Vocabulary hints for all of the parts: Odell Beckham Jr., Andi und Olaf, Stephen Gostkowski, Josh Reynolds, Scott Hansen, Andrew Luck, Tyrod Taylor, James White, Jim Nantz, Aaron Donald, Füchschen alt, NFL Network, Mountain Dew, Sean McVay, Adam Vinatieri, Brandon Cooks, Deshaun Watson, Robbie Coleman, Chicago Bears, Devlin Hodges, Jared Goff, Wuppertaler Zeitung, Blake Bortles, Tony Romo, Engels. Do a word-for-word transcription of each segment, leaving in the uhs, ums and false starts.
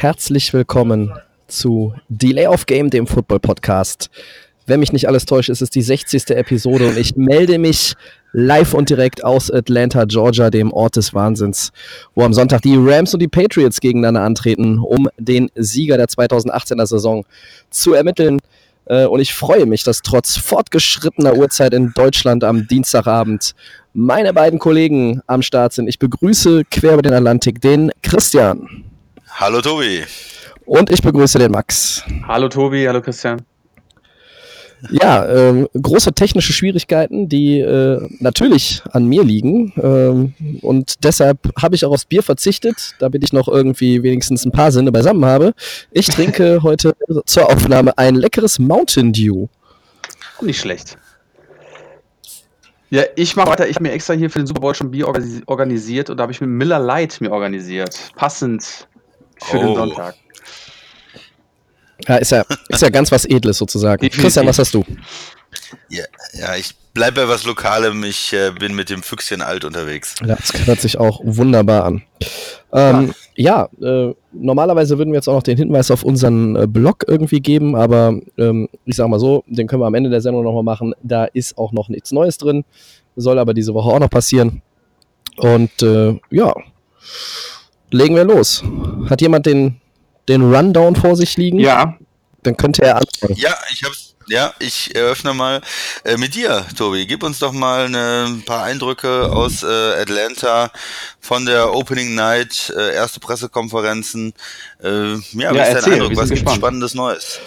Herzlich willkommen zu Delay of Game, dem Football-Podcast. Wenn mich nicht alles täuscht, ist es die sechzigste Episode und ich melde mich live und direkt aus Atlanta, Georgia, dem Ort des Wahnsinns, wo am Sonntag die Rams und die Patriots gegeneinander antreten, um den Sieger der zweitausendzehn achtzehner Saison zu ermitteln. Und ich freue mich, dass trotz fortgeschrittener Uhrzeit in Deutschland am Dienstagabend meine beiden Kollegen am Start sind. Ich begrüße quer über den Atlantik den Christian. Hallo Tobi. Und ich begrüße den Max. Hallo Tobi, hallo Christian. Ja, ähm, große technische Schwierigkeiten, die äh, natürlich an mir liegen. Ähm, und deshalb habe ich auch aufs Bier verzichtet, damit ich noch irgendwie wenigstens ein paar Sinne beisammen habe. Ich trinke heute zur Aufnahme ein leckeres Mountain Dew. Nicht schlecht. Ja, ich mache weiter. Ich habe mir extra hier für den Super Bowl schon Bier organis- organisiert und da habe ich mit Miller Lite mir organisiert. Passend. Für oh. den Sonntag. Ja, ist ja, ist ja ganz was Edles sozusagen. Christian, was hast du? Ja, ja ich bleibe bei was Lokalem. Ich äh, bin mit dem Füchschen alt unterwegs. Ja, das hört sich auch wunderbar an. Ähm, ja, ja äh, normalerweise würden wir jetzt auch noch den Hinweis auf unseren äh, Blog irgendwie geben, aber ähm, ich sag mal so, den können wir am Ende der Sendung nochmal machen. Da ist auch noch nichts Neues drin. Soll aber diese Woche auch noch passieren. Und äh, ja... Legen wir los. Hat jemand den, den Rundown vor sich liegen? Ja. Dann könnte er anfangen. Ja, ich hab's, ja, ich eröffne mal äh, mit dir, Tobi. Gib uns doch mal eine, ein paar Eindrücke aus äh, Atlanta von der Opening Night, äh, erste Pressekonferenzen. Äh, ja, ja, was ist dein Eindruck? Was gibt's Spannendes Neues?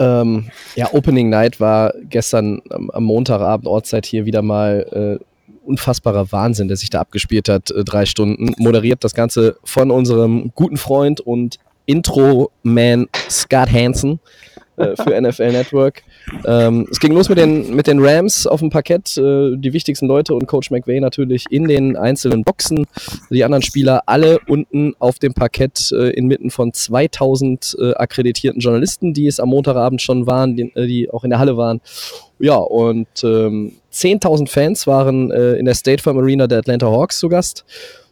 Ähm, ja, Opening Night war gestern am, am Montagabend Ortszeit hier wieder mal äh, unfassbarer Wahnsinn, der sich da abgespielt hat, drei Stunden, moderiert das Ganze von unserem guten Freund und Intro-Man Scott Hansen äh, für N F L Network. Ähm, es ging los mit den, mit den Rams auf dem Parkett, äh, die wichtigsten Leute und Coach McVay natürlich in den einzelnen Boxen, die anderen Spieler alle unten auf dem Parkett äh, inmitten von zweitausend äh, akkreditierten Journalisten, die es am Montagabend schon waren, die, die auch in der Halle waren. Ja, und ähm, zehntausend Fans waren äh, in der State Farm Arena der Atlanta Hawks zu Gast.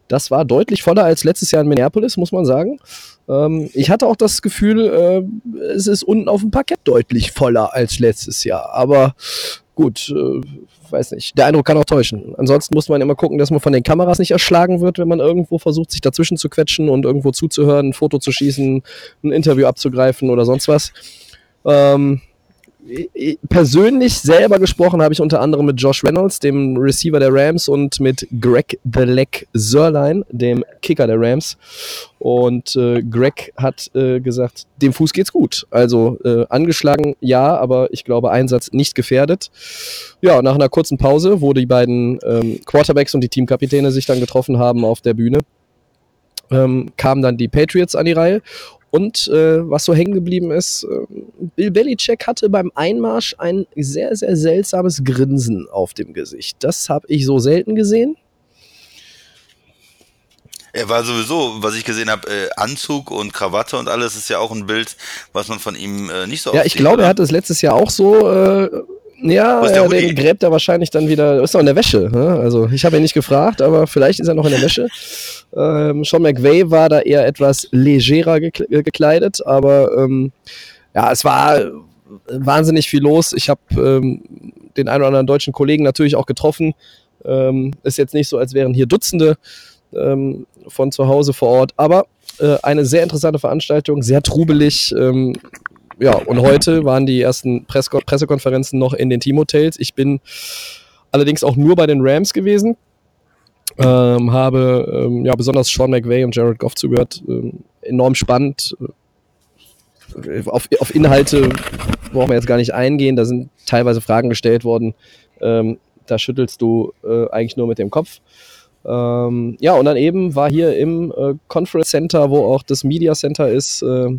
Das war deutlich voller als letztes Jahr in Minneapolis, muss man sagen. Ähm, ich hatte auch das Gefühl, äh, es ist unten auf dem Parkett deutlich voller als letztes Jahr. Aber gut, äh, weiß nicht. Der Eindruck kann auch täuschen. Ansonsten muss man immer gucken, dass man von den Kameras nicht erschlagen wird, wenn man irgendwo versucht, sich dazwischen zu quetschen und irgendwo zuzuhören, ein Foto zu schießen, ein Interview abzugreifen oder sonst was. Ähm... Persönlich selber gesprochen habe ich unter anderem mit Josh Reynolds, dem Receiver der Rams, und mit Greg Zuerlein, Zuerlein, dem Kicker der Rams. Und äh, Greg hat äh, gesagt, dem Fuß geht's gut. Also äh, angeschlagen, ja, aber ich glaube Einsatz nicht gefährdet. Ja, nach einer kurzen Pause, wo die beiden ähm, Quarterbacks und die Teamkapitäne sich dann getroffen haben auf der Bühne, ähm, kamen dann die Patriots an die Reihe. Und äh, was so hängen geblieben ist, äh, Bill Belichick hatte beim Einmarsch ein sehr, sehr seltsames Grinsen auf dem Gesicht. Das habe ich so selten gesehen. Er war sowieso, was ich gesehen habe, äh, Anzug und Krawatte und alles ist ja auch ein Bild, was man von ihm äh, nicht so oft sieht. Ja, ich glaube, er hatte es letztes Jahr auch so... Äh, Ja, er, den gräbt er wahrscheinlich dann wieder, ist noch in der Wäsche, ne? Also ich habe ihn nicht gefragt, aber vielleicht ist er noch in der Wäsche. Ähm, Sean McVay war da eher etwas legerer gekleidet, aber ähm, ja, es war wahnsinnig viel los. Ich habe ähm, den einen oder anderen deutschen Kollegen natürlich auch getroffen. Ähm, ist jetzt nicht so, als wären hier Dutzende ähm, von zu Hause vor Ort, aber äh, eine sehr interessante Veranstaltung, sehr trubelig. ähm, Ja, und heute waren die ersten Press- Pressekonferenzen noch in den Teamhotels. Ich bin allerdings auch nur bei den Rams gewesen, ähm, habe ähm, ja besonders Sean McVay und Jared Goff zugehört. Ähm, enorm spannend. Auf, auf Inhalte brauchen wir jetzt gar nicht eingehen. Da sind teilweise Fragen gestellt worden. Ähm, da schüttelst du äh, eigentlich nur mit dem Kopf. Ähm, ja, und dann eben war hier im äh, Conference Center, wo auch das Media Center ist, äh,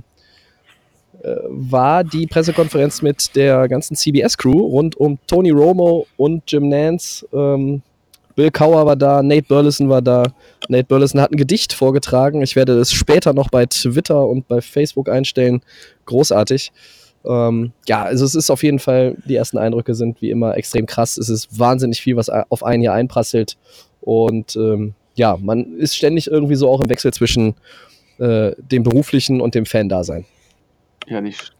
war die Pressekonferenz mit der ganzen C B S-Crew rund um Tony Romo und Jim Nantz. Ähm, Bill Cowher war da, Nate Burleson war da. Nate Burleson hat ein Gedicht vorgetragen. Ich werde das später noch bei Twitter und bei Facebook einstellen. Großartig. Ähm, ja, also es ist auf jeden Fall, die ersten Eindrücke sind wie immer extrem krass. Es ist wahnsinnig viel, was auf einen hier einprasselt. Und ähm, ja, man ist ständig irgendwie so auch im Wechsel zwischen äh, dem beruflichen und dem Fan-Dasein. Ja, nicht.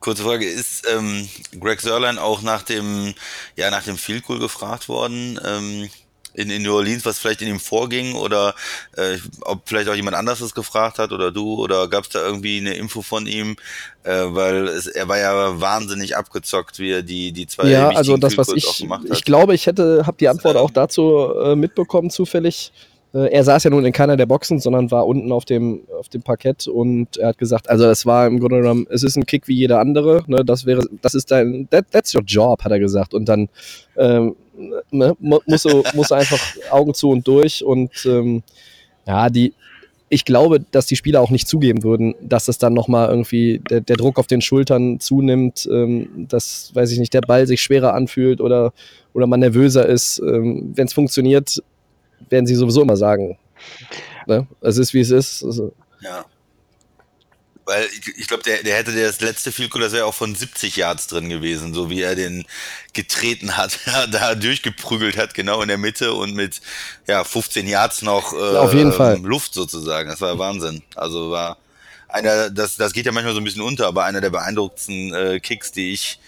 Kurze Frage, ist ähm, Greg Zuerlein auch nach dem, ja, nach dem Field Goal gefragt worden, ähm, in, in New Orleans, was vielleicht in ihm vorging, oder äh, ob vielleicht auch jemand anders das gefragt hat oder du, oder gab es da irgendwie eine Info von ihm, äh, weil es, er war ja wahnsinnig abgezockt, wie er die, die zwei ja, wichtigen also das, Field Goals was ich, auch gemacht hat. Ich glaube, ich hätte, habe die Antwort auch dazu äh, mitbekommen, zufällig. Er saß ja nun in keiner der Boxen, sondern war unten auf dem, auf dem Parkett, und er hat gesagt, also das war im Grunde genommen, es ist ein Kick wie jeder andere, ne, das wäre, das ist dein, that, that's your job, hat er gesagt, und dann ähm, ne, musst du, musst du einfach Augen zu und durch, und ähm, ja, die, ich glaube, dass die Spieler auch nicht zugeben würden, dass es dann nochmal irgendwie der, der Druck auf den Schultern zunimmt, ähm, dass, weiß ich nicht, der Ball sich schwerer anfühlt oder, oder man nervöser ist, ähm, wenn es funktioniert, werden sie sowieso immer sagen. Ne? Es ist, wie es ist. Also. Ja. Weil ich, ich glaube, der, der hätte das letzte Field Goal, das wäre auch von siebzig Yards drin gewesen, so wie er den getreten hat, da durchgeprügelt hat, genau in der Mitte, und mit ja, fünfzehn Yards noch äh, ja, auf jeden Fall. Luft sozusagen. Das war Wahnsinn. Also war einer, das, das geht ja manchmal so ein bisschen unter, aber einer der beeindruckendsten äh, Kicks, die ich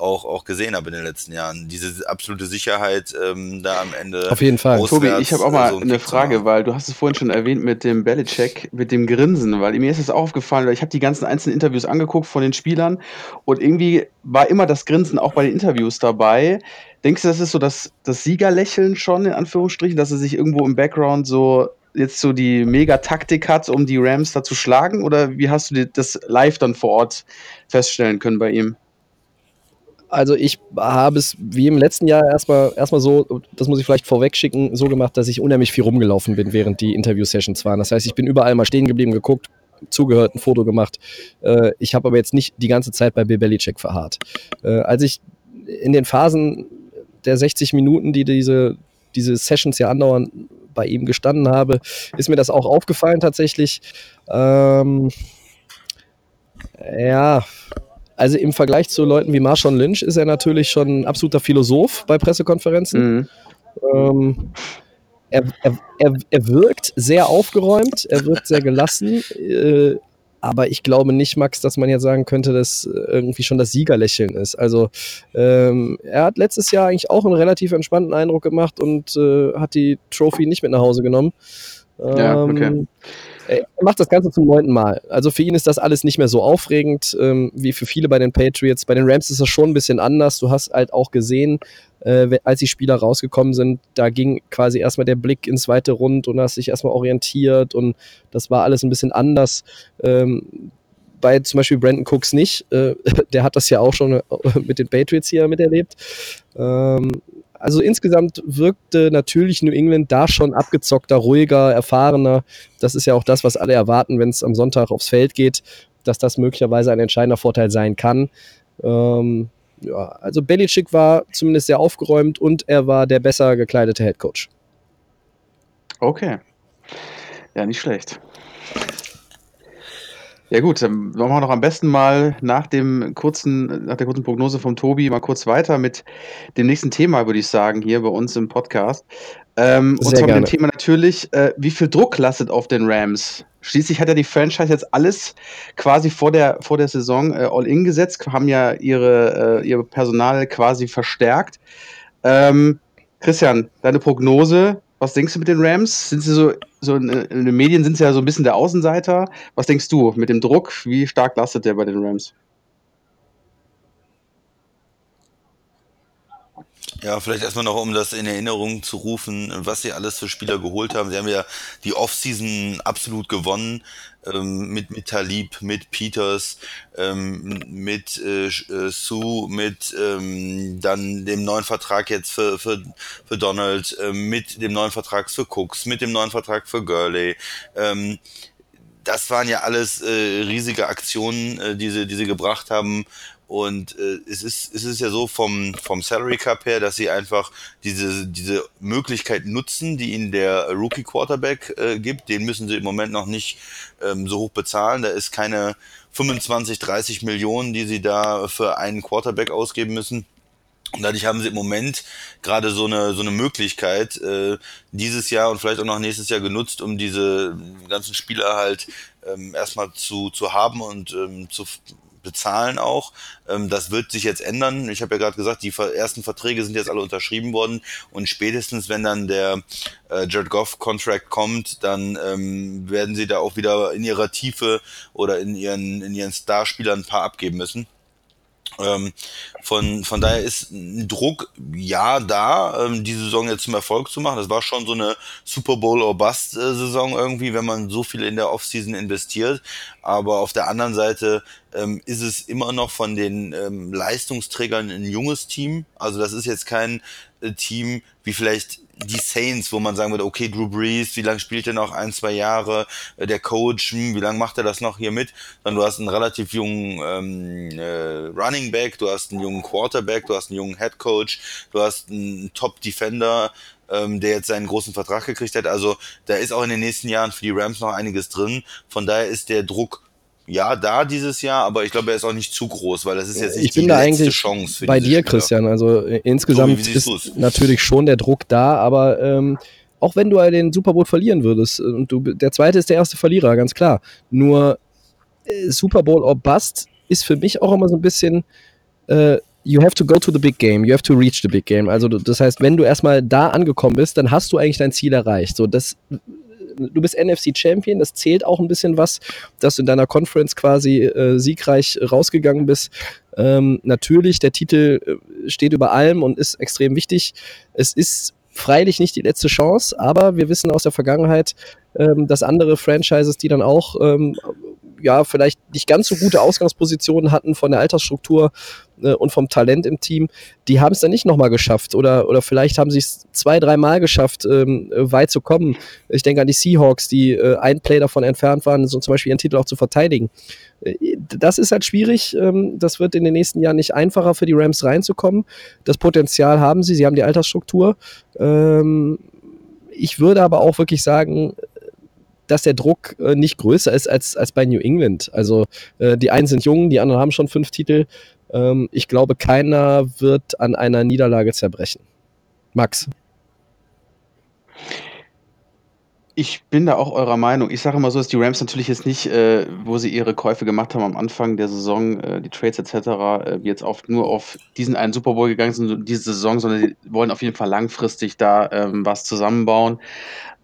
Auch, auch gesehen habe in den letzten Jahren. Diese absolute Sicherheit ähm, da am Ende. Auf jeden Fall. Tobi, ich habe auch mal so eine Frage, weil du hast es vorhin schon erwähnt mit dem Belichick, mit dem Grinsen, weil mir ist es aufgefallen, weil ich habe die ganzen einzelnen Interviews angeguckt von den Spielern, und irgendwie war immer das Grinsen auch bei den Interviews dabei. Denkst du, das ist so das, das Siegerlächeln schon, in Anführungsstrichen, dass er sich irgendwo im Background so jetzt so die Mega-Taktik hat, um die Rams da zu schlagen? Oder wie hast du das live dann vor Ort feststellen können bei ihm? Also ich habe es wie im letzten Jahr erstmal erstmal so, das muss ich vielleicht vorweg schicken, so gemacht, dass ich unheimlich viel rumgelaufen bin, während die Interview-Sessions waren. Das heißt, ich bin überall mal stehen geblieben, geguckt, zugehört, ein Foto gemacht. Ich habe aber jetzt nicht die ganze Zeit bei Bill Belichick verharrt. Als ich in den Phasen der sechzig Minuten, die diese, diese Sessions ja andauern, bei ihm gestanden habe, ist mir das auch aufgefallen tatsächlich. Ähm, ja... Also im Vergleich zu Leuten wie Marshawn Lynch ist er natürlich schon ein absoluter Philosoph bei Pressekonferenzen. Mhm. Ähm, er, er, er, er wirkt sehr aufgeräumt, er wirkt sehr gelassen, äh, aber ich glaube nicht, Max, dass man jetzt sagen könnte, dass irgendwie schon das Siegerlächeln ist. Also ähm, er hat letztes Jahr eigentlich auch einen relativ entspannten Eindruck gemacht und äh, hat die Trophy nicht mit nach Hause genommen. Ja, okay. Er macht das Ganze zum neunten Mal. Also für ihn ist das alles nicht mehr so aufregend ähm, wie für viele bei den Patriots. Bei den Rams ist das schon ein bisschen anders. Du hast halt auch gesehen, äh, als die Spieler rausgekommen sind, da ging quasi erstmal der Blick ins weite Rund und hast dich erstmal orientiert, und das war alles ein bisschen anders. Ähm, bei zum Beispiel Brandon Cooks nicht. Äh, der hat das ja auch schon mit den Patriots hier miterlebt. Ähm, Also insgesamt wirkte natürlich New England da schon abgezockter, ruhiger, erfahrener. Das ist ja auch das, was alle erwarten, wenn es am Sonntag aufs Feld geht, dass das möglicherweise ein entscheidender Vorteil sein kann. Ähm, ja, also Belichick war zumindest sehr aufgeräumt, und er war der besser gekleidete Headcoach. Okay. Ja, nicht schlecht. Ja gut, dann machen wir noch am besten mal nach dem kurzen, nach der kurzen Prognose vom Tobi mal kurz weiter mit dem nächsten Thema, würde ich sagen, hier bei uns im Podcast. Ähm, und zwar mit dem Thema natürlich, äh, wie viel Druck lastet auf den Rams? Schließlich hat ja die Franchise jetzt alles quasi vor der, vor der Saison äh, all-in gesetzt, haben ja ihre, äh, ihr Personal quasi verstärkt. Ähm, Christian, deine Prognose? Was denkst du mit den Rams? Sind sie so, so in, in den Medien sind sie ja so ein bisschen der Außenseiter. Was denkst du mit dem Druck? Wie stark lastet der bei den Rams? Ja, vielleicht erstmal noch, um das in Erinnerung zu rufen, was sie alles für Spieler geholt haben. Sie haben ja die Offseason absolut gewonnen, ähm, mit, mit Talib, mit Peters, ähm, mit äh, Sue, mit ähm, dann dem neuen Vertrag jetzt für, für, für Donald, äh, mit dem neuen Vertrag für Cooks, mit dem neuen Vertrag für Gurley. Ähm, das waren ja alles äh, riesige Aktionen, äh, die, sie, die sie gebracht haben. Und äh, es ist es ist ja so vom vom Salary Cap her, dass sie einfach diese diese Möglichkeit nutzen, die ihnen der Rookie Quarterback äh, gibt. Den müssen sie im Moment noch nicht ähm, so hoch bezahlen. Da ist keine fünfundzwanzig, dreißig Millionen, die sie da für einen Quarterback ausgeben müssen. Und dadurch haben sie im Moment gerade so eine so eine Möglichkeit äh, dieses Jahr und vielleicht auch noch nächstes Jahr genutzt, um diese ganzen Spieler halt ähm, erstmal zu zu haben und ähm, zu bezahlen auch. Ähm, das wird sich jetzt ändern. Ich habe ja gerade gesagt, die ersten Verträge sind jetzt alle unterschrieben worden und spätestens, wenn dann der äh, Jared Goff-Contract kommt, dann ähm, werden sie da auch wieder in ihrer Tiefe oder in ihren in ihren Starspielern ein paar abgeben müssen. Ähm, von von daher ist ein Druck ja da, ähm, die Saison jetzt zum Erfolg zu machen. Das war schon so eine Super Bowl or Bust Saison irgendwie, wenn man so viel in der Offseason investiert. Aber auf der anderen Seite ähm, ist es immer noch von den ähm, Leistungsträgern ein junges Team. Also das ist jetzt kein äh, Team wie vielleicht die Saints, wo man sagen würde, okay, Drew Brees, wie lange spielt er noch? Ein, zwei Jahre. Der Coach, wie lange macht er das noch hier mit? Dann du hast einen relativ jungen ähm, äh, Running Back, du hast einen jungen Quarterback, du hast einen jungen Head Coach, du hast einen Top-Defender, ähm, der jetzt seinen großen Vertrag gekriegt hat. Also da ist auch in den nächsten Jahren für die Rams noch einiges drin. Von daher ist der Druck ja da dieses Jahr, aber ich glaube, er ist auch nicht zu groß, weil das ist jetzt nicht die letzte Chance für die Spieler. Ich bin da eigentlich bei dir, Christian. Also äh, insgesamt ist natürlich schon der Druck da, aber ähm, auch wenn du den Super Bowl verlieren würdest, und du, der zweite ist der erste Verlierer, ganz klar. Nur äh, Super Bowl or Bust ist für mich auch immer so ein bisschen äh, you have to go to the big game, you have to reach the big game. Also das heißt, wenn du erstmal da angekommen bist, dann hast du eigentlich dein Ziel erreicht. So, das Du bist N F C-Champion, das zählt auch ein bisschen was, dass du in deiner Conference quasi äh, siegreich rausgegangen bist. Ähm, natürlich, der Titel äh, steht über allem und ist extrem wichtig. Es ist freilich nicht die letzte Chance, aber wir wissen aus der Vergangenheit, ähm, dass andere Franchises, die dann auch ähm, ja vielleicht nicht ganz so gute Ausgangspositionen hatten von der Altersstruktur äh, und vom Talent im Team, die haben es dann nicht nochmal geschafft oder oder vielleicht haben sie es zwei, dreimal geschafft, ähm, weit zu kommen. Ich denke an die Seahawks, die äh, ein Play davon entfernt waren, so zum Beispiel ihren Titel auch zu verteidigen. Das ist halt schwierig, ähm, das wird in den nächsten Jahren nicht einfacher für die Rams reinzukommen. Das Potenzial haben sie, sie haben die Altersstruktur. Ähm, ich würde aber auch wirklich sagen, dass der Druck äh, nicht größer ist als, als bei New England. Also äh, die einen sind jung, die anderen haben schon fünf Titel. Ähm, ich glaube, keiner wird an einer Niederlage zerbrechen. Max? Ich bin da auch eurer Meinung. Ich sage immer so, dass die Rams natürlich jetzt nicht, äh, wo sie ihre Käufe gemacht haben am Anfang der Saison, äh, die Trades et cetera, äh, jetzt auf, nur auf diesen einen Super Bowl gegangen sind, diese Saison, sondern sie wollen auf jeden Fall langfristig da ähm, was zusammenbauen.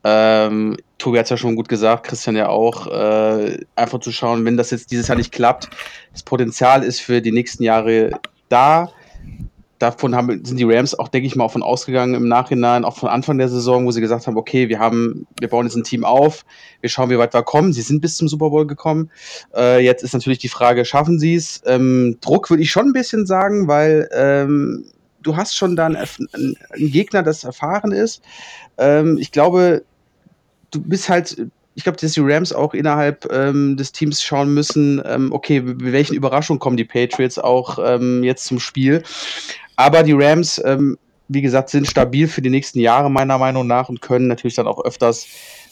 Ähm, Tobi hat es ja schon gut gesagt, Christian ja auch, äh, einfach zu schauen, wenn das jetzt dieses Jahr nicht klappt, das Potenzial ist für die nächsten Jahre da. Davon haben, sind die Rams auch, denke ich mal, auch von ausgegangen im Nachhinein, auch von Anfang der Saison, wo sie gesagt haben, okay, wir haben, wir bauen jetzt ein Team auf, wir schauen, wie weit wir kommen. Sie sind bis zum Super Bowl gekommen. Äh, jetzt ist natürlich die Frage, schaffen sie es? Ähm, Druck würde ich schon ein bisschen sagen, weil ähm, du hast schon dann einen, einen Gegner, das erfahren ist. Ähm, ich glaube, du bist halt... Ich glaube, dass die Rams auch innerhalb ähm, des Teams schauen müssen, ähm, okay, mit welchen Überraschungen kommen die Patriots auch ähm, jetzt zum Spiel. Aber die Rams, ähm, wie gesagt, sind stabil für die nächsten Jahre meiner Meinung nach und können natürlich dann auch öfters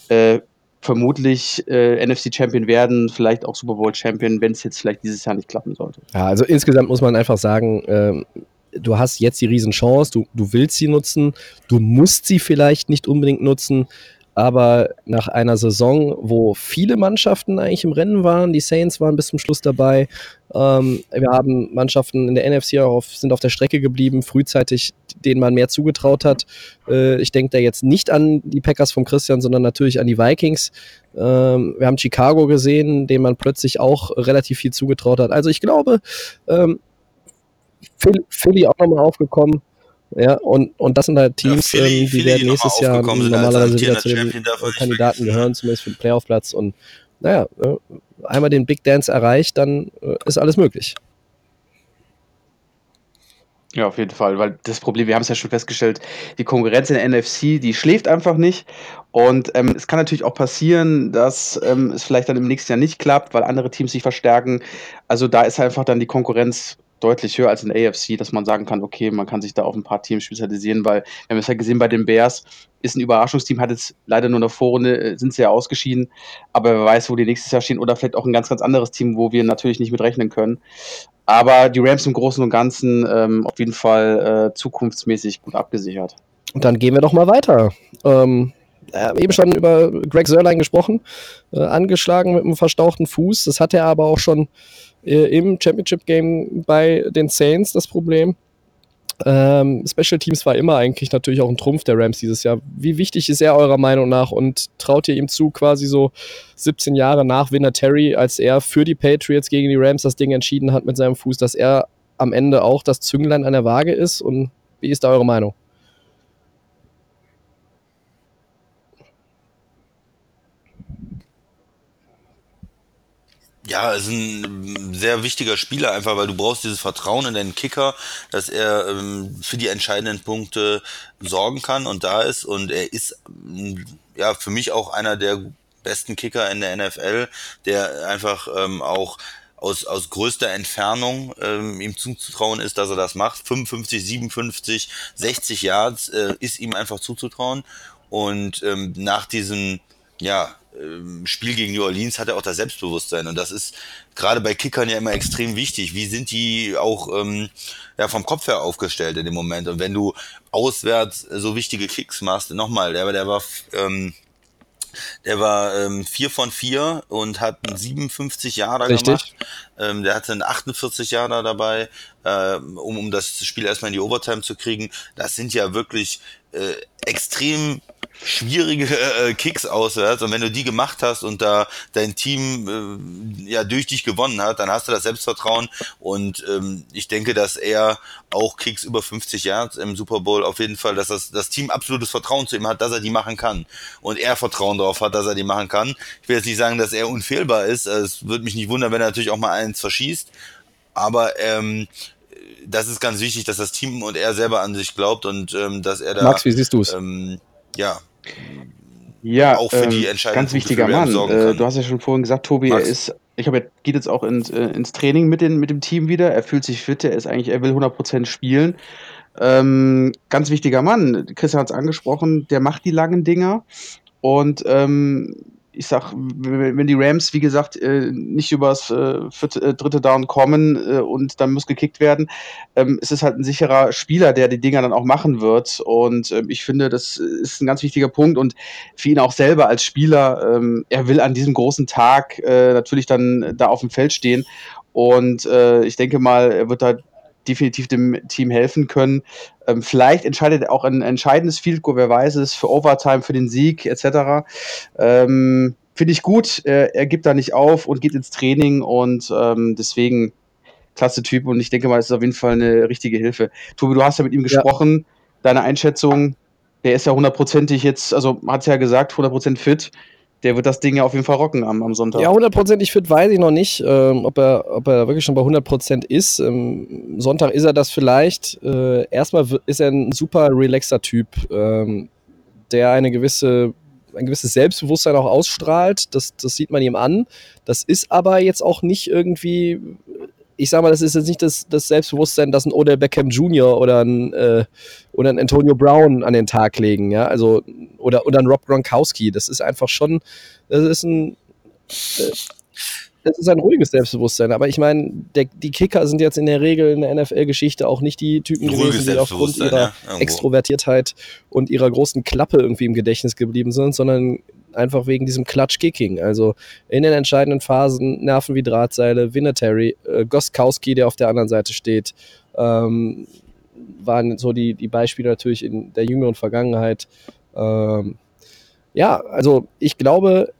äh, vermutlich äh, N F C-Champion werden, vielleicht auch Super Bowl-Champion, wenn es jetzt vielleicht dieses Jahr nicht klappen sollte. Ja, also insgesamt muss man einfach sagen, ähm du hast jetzt die Riesenchance, du, du willst sie nutzen, du musst sie vielleicht nicht unbedingt nutzen, aber nach einer Saison, wo viele Mannschaften eigentlich im Rennen waren, die Saints waren bis zum Schluss dabei, ähm, wir haben Mannschaften in der N F C auf, sind auf der Strecke geblieben, frühzeitig, denen man mehr zugetraut hat. Äh, ich denke da jetzt nicht an die Packers von Christian, sondern natürlich an die Vikings. Ähm, wir haben Chicago gesehen, denen man plötzlich auch relativ viel zugetraut hat. Also ich glaube, ähm, Philly auch nochmal aufgekommen. Ja, und, und das sind halt Teams, ja, Philly, ähm, die werden nächstes Jahr normalerweise wieder zu den Kandidaten gehören, zumindest für den Playoff-Platz. Und naja, einmal den Big Dance erreicht, dann äh, ist alles möglich. Ja, auf jeden Fall, weil das Problem, wir haben es ja schon festgestellt, die Konkurrenz in der N F C, die schläft einfach nicht und ähm, es kann natürlich auch passieren, dass ähm, es vielleicht dann im nächsten Jahr nicht klappt, weil andere Teams sich verstärken, also da ist einfach dann die Konkurrenz deutlich höher als in der A F C, dass man sagen kann, okay, man kann sich da auf ein paar Teams spezialisieren, weil wir haben es ja gesehen, bei den Bears ist ein Überraschungsteam, hat jetzt leider nur eine Vorrunde, sind sie ja ausgeschieden, aber wer weiß, wo die nächstes Jahr stehen oder vielleicht auch ein ganz, ganz anderes Team, wo wir natürlich nicht mit rechnen können. Aber die Rams im Großen und Ganzen ähm, auf jeden Fall äh, zukunftsmäßig gut abgesichert. Und dann gehen wir doch mal weiter. Ähm Äh, eben schon über Greg Zuerlein gesprochen, äh, angeschlagen mit einem verstauchten Fuß. Das hatte er aber auch schon äh, im Championship-Game bei den Saints, das Problem. Ähm, Special Teams war immer eigentlich natürlich auch ein Trumpf der Rams dieses Jahr. Wie wichtig ist er eurer Meinung nach und traut ihr ihm zu, quasi so siebzehn Jahre nach Winner Terry, als er für die Patriots gegen die Rams das Ding entschieden hat mit seinem Fuß, dass er am Ende auch das Zünglein an der Waage ist? Und wie ist da eure Meinung? Ja, ist ein sehr wichtiger Spieler einfach, weil du brauchst dieses Vertrauen in deinen Kicker, dass er ähm, für die entscheidenden Punkte sorgen kann und da ist. Und er ist ähm, ja für mich auch einer der besten Kicker in der N F L, der einfach ähm, auch aus aus größter Entfernung ähm, ihm zuzutrauen ist, dass er das macht. fünfundfünfzig, siebenundfünfzig, sechzig Yards äh, ist ihm einfach zuzutrauen. Und ähm, nach diesem, ja, Spiel gegen New Orleans hat er auch das Selbstbewusstsein und das ist gerade bei Kickern ja immer extrem wichtig. Wie sind die auch ähm, ja, vom Kopf her aufgestellt in dem Moment? Und wenn du auswärts so wichtige Kicks machst, nochmal, der, der war ähm, der war ähm, vier von vier und hat einen siebenundfünfzig Yarder gemacht. Ähm, der hatte einen achtundvierzig Yarder dabei, äh, um, um das Spiel erstmal in die Overtime zu kriegen. Das sind ja wirklich äh, extrem schwierige äh, Kicks auswärts und wenn du die gemacht hast und da dein Team äh, ja durch dich gewonnen hat, dann hast du das Selbstvertrauen und ähm, ich denke, dass er auch Kicks über fünfzig Yards im Super Bowl auf jeden Fall, dass das, das Team absolutes Vertrauen zu ihm hat, dass er die machen kann und er Vertrauen darauf hat, dass er die machen kann. Ich will jetzt nicht sagen, dass er unfehlbar ist, es würde mich nicht wundern, wenn er natürlich auch mal eins verschießt, aber ähm, das ist ganz wichtig, dass das Team und er selber an sich glaubt und ähm, dass er da... Max, wie siehst du es? Ähm, Ja, ja, auch für ähm, die Entscheidung. Ganz wichtiger Mann. Äh, du hast ja schon vorhin gesagt, Tobi, Max. Er ist, ich glaube, er geht jetzt auch ins, äh, ins Training mit, den, mit dem Team wieder. Er fühlt sich fit, er ist eigentlich, er will hundert Prozent spielen. Ähm, ganz wichtiger Mann. Christian hat es angesprochen, der macht die langen Dinger. Und ähm, ich sag, wenn die Rams, wie gesagt, nicht übers dritte Down kommen und dann muss gekickt werden, ist es halt ein sicherer Spieler, der die Dinger dann auch machen wird. Und ich finde, das ist ein ganz wichtiger Punkt. Und für ihn auch selber als Spieler, er will an diesem großen Tag natürlich dann da auf dem Feld stehen. Und ich denke mal, er wird da definitiv dem Team helfen können. Ähm, vielleicht entscheidet auch ein entscheidendes Field Goal, wer weiß es, für Overtime, für den Sieg et cetera. Ähm, finde ich gut, er, er gibt da nicht auf und geht ins Training und ähm, deswegen klasse Typ und ich denke mal, es ist auf jeden Fall eine richtige Hilfe. Tobi, du hast ja mit ihm gesprochen, ja. Deine Einschätzung, der ist ja hundertprozentig jetzt, also hat es ja gesagt, hundert Prozent fit. Der wird das Ding ja auf jeden Fall rocken am, am Sonntag. Ja, hundertprozentig fit weiß ich noch nicht, ähm, ob er, ob er wirklich schon bei hundert Prozent ist. Ähm, Sonntag ist er das vielleicht. Äh, erstmal w- ist er ein super relaxter Typ, ähm, der eine gewisse, ein gewisses Selbstbewusstsein auch ausstrahlt. Das, das sieht man ihm an. Das ist aber jetzt auch nicht irgendwie, ich sag mal, das ist jetzt nicht das, das Selbstbewusstsein, das ein Odell Beckham Junior oder ein, äh, oder ein Antonio Brown an den Tag legen, ja, also Oder, oder ein Rob Gronkowski. Das ist einfach schon, das ist ein, das ist ein ruhiges Selbstbewusstsein. Aber ich meine, der, die Kicker sind jetzt in der Regel in der N F L-Geschichte auch nicht die Typen gewesen, die aufgrund ihrer ja, Extrovertiertheit und ihrer großen Klappe irgendwie im Gedächtnis geblieben sind, sondern einfach wegen diesem Klatsch-Kicking. Also in den entscheidenden Phasen Nerven wie Drahtseile, Vinatieri, äh, Gostkowski, der auf der anderen Seite steht, ähm, waren so die, die Beispiele natürlich in der jüngeren Vergangenheit. Ähm, ja, also ich glaube,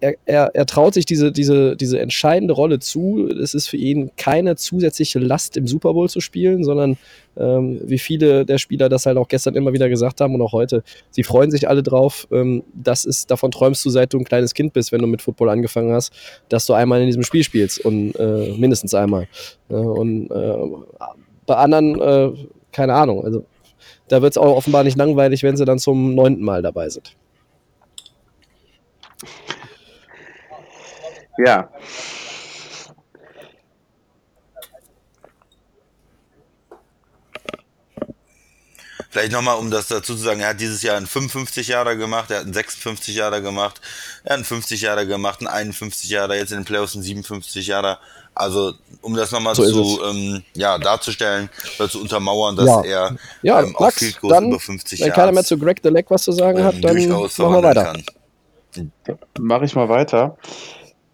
er, er, er traut sich diese, diese, diese entscheidende Rolle zu. Es ist für ihn keine zusätzliche Last, im Super Bowl zu spielen, sondern ähm, wie viele der Spieler das halt auch gestern immer wieder gesagt haben und auch heute, sie freuen sich alle drauf. Ähm, das ist, davon träumst du, seit du ein kleines Kind bist, wenn du mit Football angefangen hast, dass du einmal in diesem Spiel spielst und äh, mindestens einmal. Äh, und äh, bei anderen, äh, keine Ahnung, also da wird es auch offenbar nicht langweilig, wenn sie dann zum neunten Mal dabei sind. Ja. Vielleicht nochmal, um das dazu zu sagen, er hat dieses Jahr einen fünfundfünfzig-Jahrer gemacht, er hat einen sechsundfünfzig-Jahrer gemacht, er hat einen fünfzig-Jahrer gemacht, einen einundfünfzig-Jahrer, jetzt in den Playoffs einen siebenundfünfzig-Jahrer. Also, um das nochmal so zu ähm, ja, darzustellen oder zu untermauern, dass ja. er ja, ähm, Max, auf viel groß über fünfzig Jahre. Wenn keiner mehr zu Greg Delec was zu sagen ähm, hat, dann machen wir weiter. Mache ich mal weiter.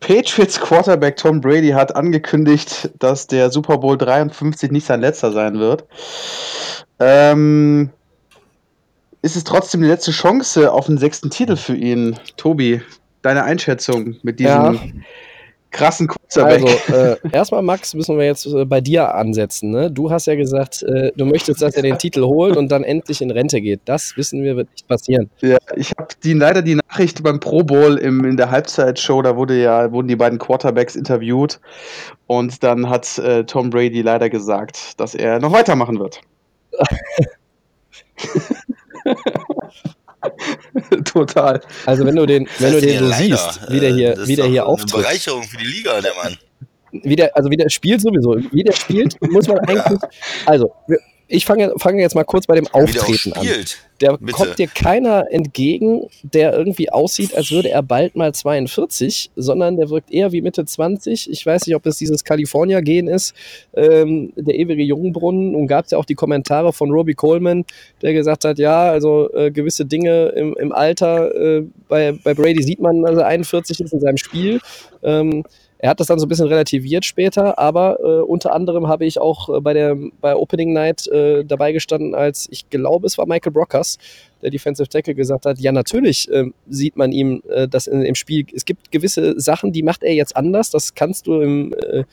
Patriots Quarterback Tom Brady hat angekündigt, dass der Super Bowl dreiundfünfzig nicht sein letzter sein wird. Ähm, ist es trotzdem die letzte Chance auf den sechsten Titel für ihn? Tobi, deine Einschätzung mit diesem ja. krassen Quarterback? Also, äh, erstmal, Max, müssen wir jetzt äh, bei dir ansetzen. Ne? Du hast ja gesagt, äh, du möchtest, dass er den Titel holt und dann endlich in Rente geht. Das wissen wir, wird nicht passieren. Ja, ich habe die, leider die Nachricht beim Pro Bowl im, in der Halbzeitshow, da wurde ja, wurden die beiden Quarterbacks interviewt und dann hat äh, Tom Brady leider gesagt, dass er noch weitermachen wird. Total. Also wenn du den, wenn du den so siehst, wie der hier, wie der hier auftritt. Eine Bereicherung für die Liga, der Mann. Wie der, also wie der spielt sowieso. Wie der spielt, muss man eigentlich. Ja. Also ich fange, fange jetzt mal kurz bei dem Auftreten an. Der Bitte. Kommt dir keiner entgegen, der irgendwie aussieht, als würde er bald mal zweiundvierzig, sondern der wirkt eher wie Mitte zwanzig. Ich weiß nicht, ob das dieses California-Gen ist, ähm, der ewige Jungbrunnen. Und gab es ja auch die Kommentare von Robbie Coleman, der gesagt hat, ja, also äh, gewisse Dinge im, im Alter, äh, bei, bei Brady sieht man, dass er einundvierzig ist in seinem Spiel. Ähm, Er hat das dann so ein bisschen relativiert später, aber äh, unter anderem habe ich auch äh, bei der bei Opening Night äh, dabei gestanden, als ich glaube, es war Michael Brockers, der Defensive Tackle, gesagt hat, ja natürlich äh, sieht man ihm äh, das in, im Spiel, es gibt gewisse Sachen, die macht er jetzt anders, das kannst du im, äh,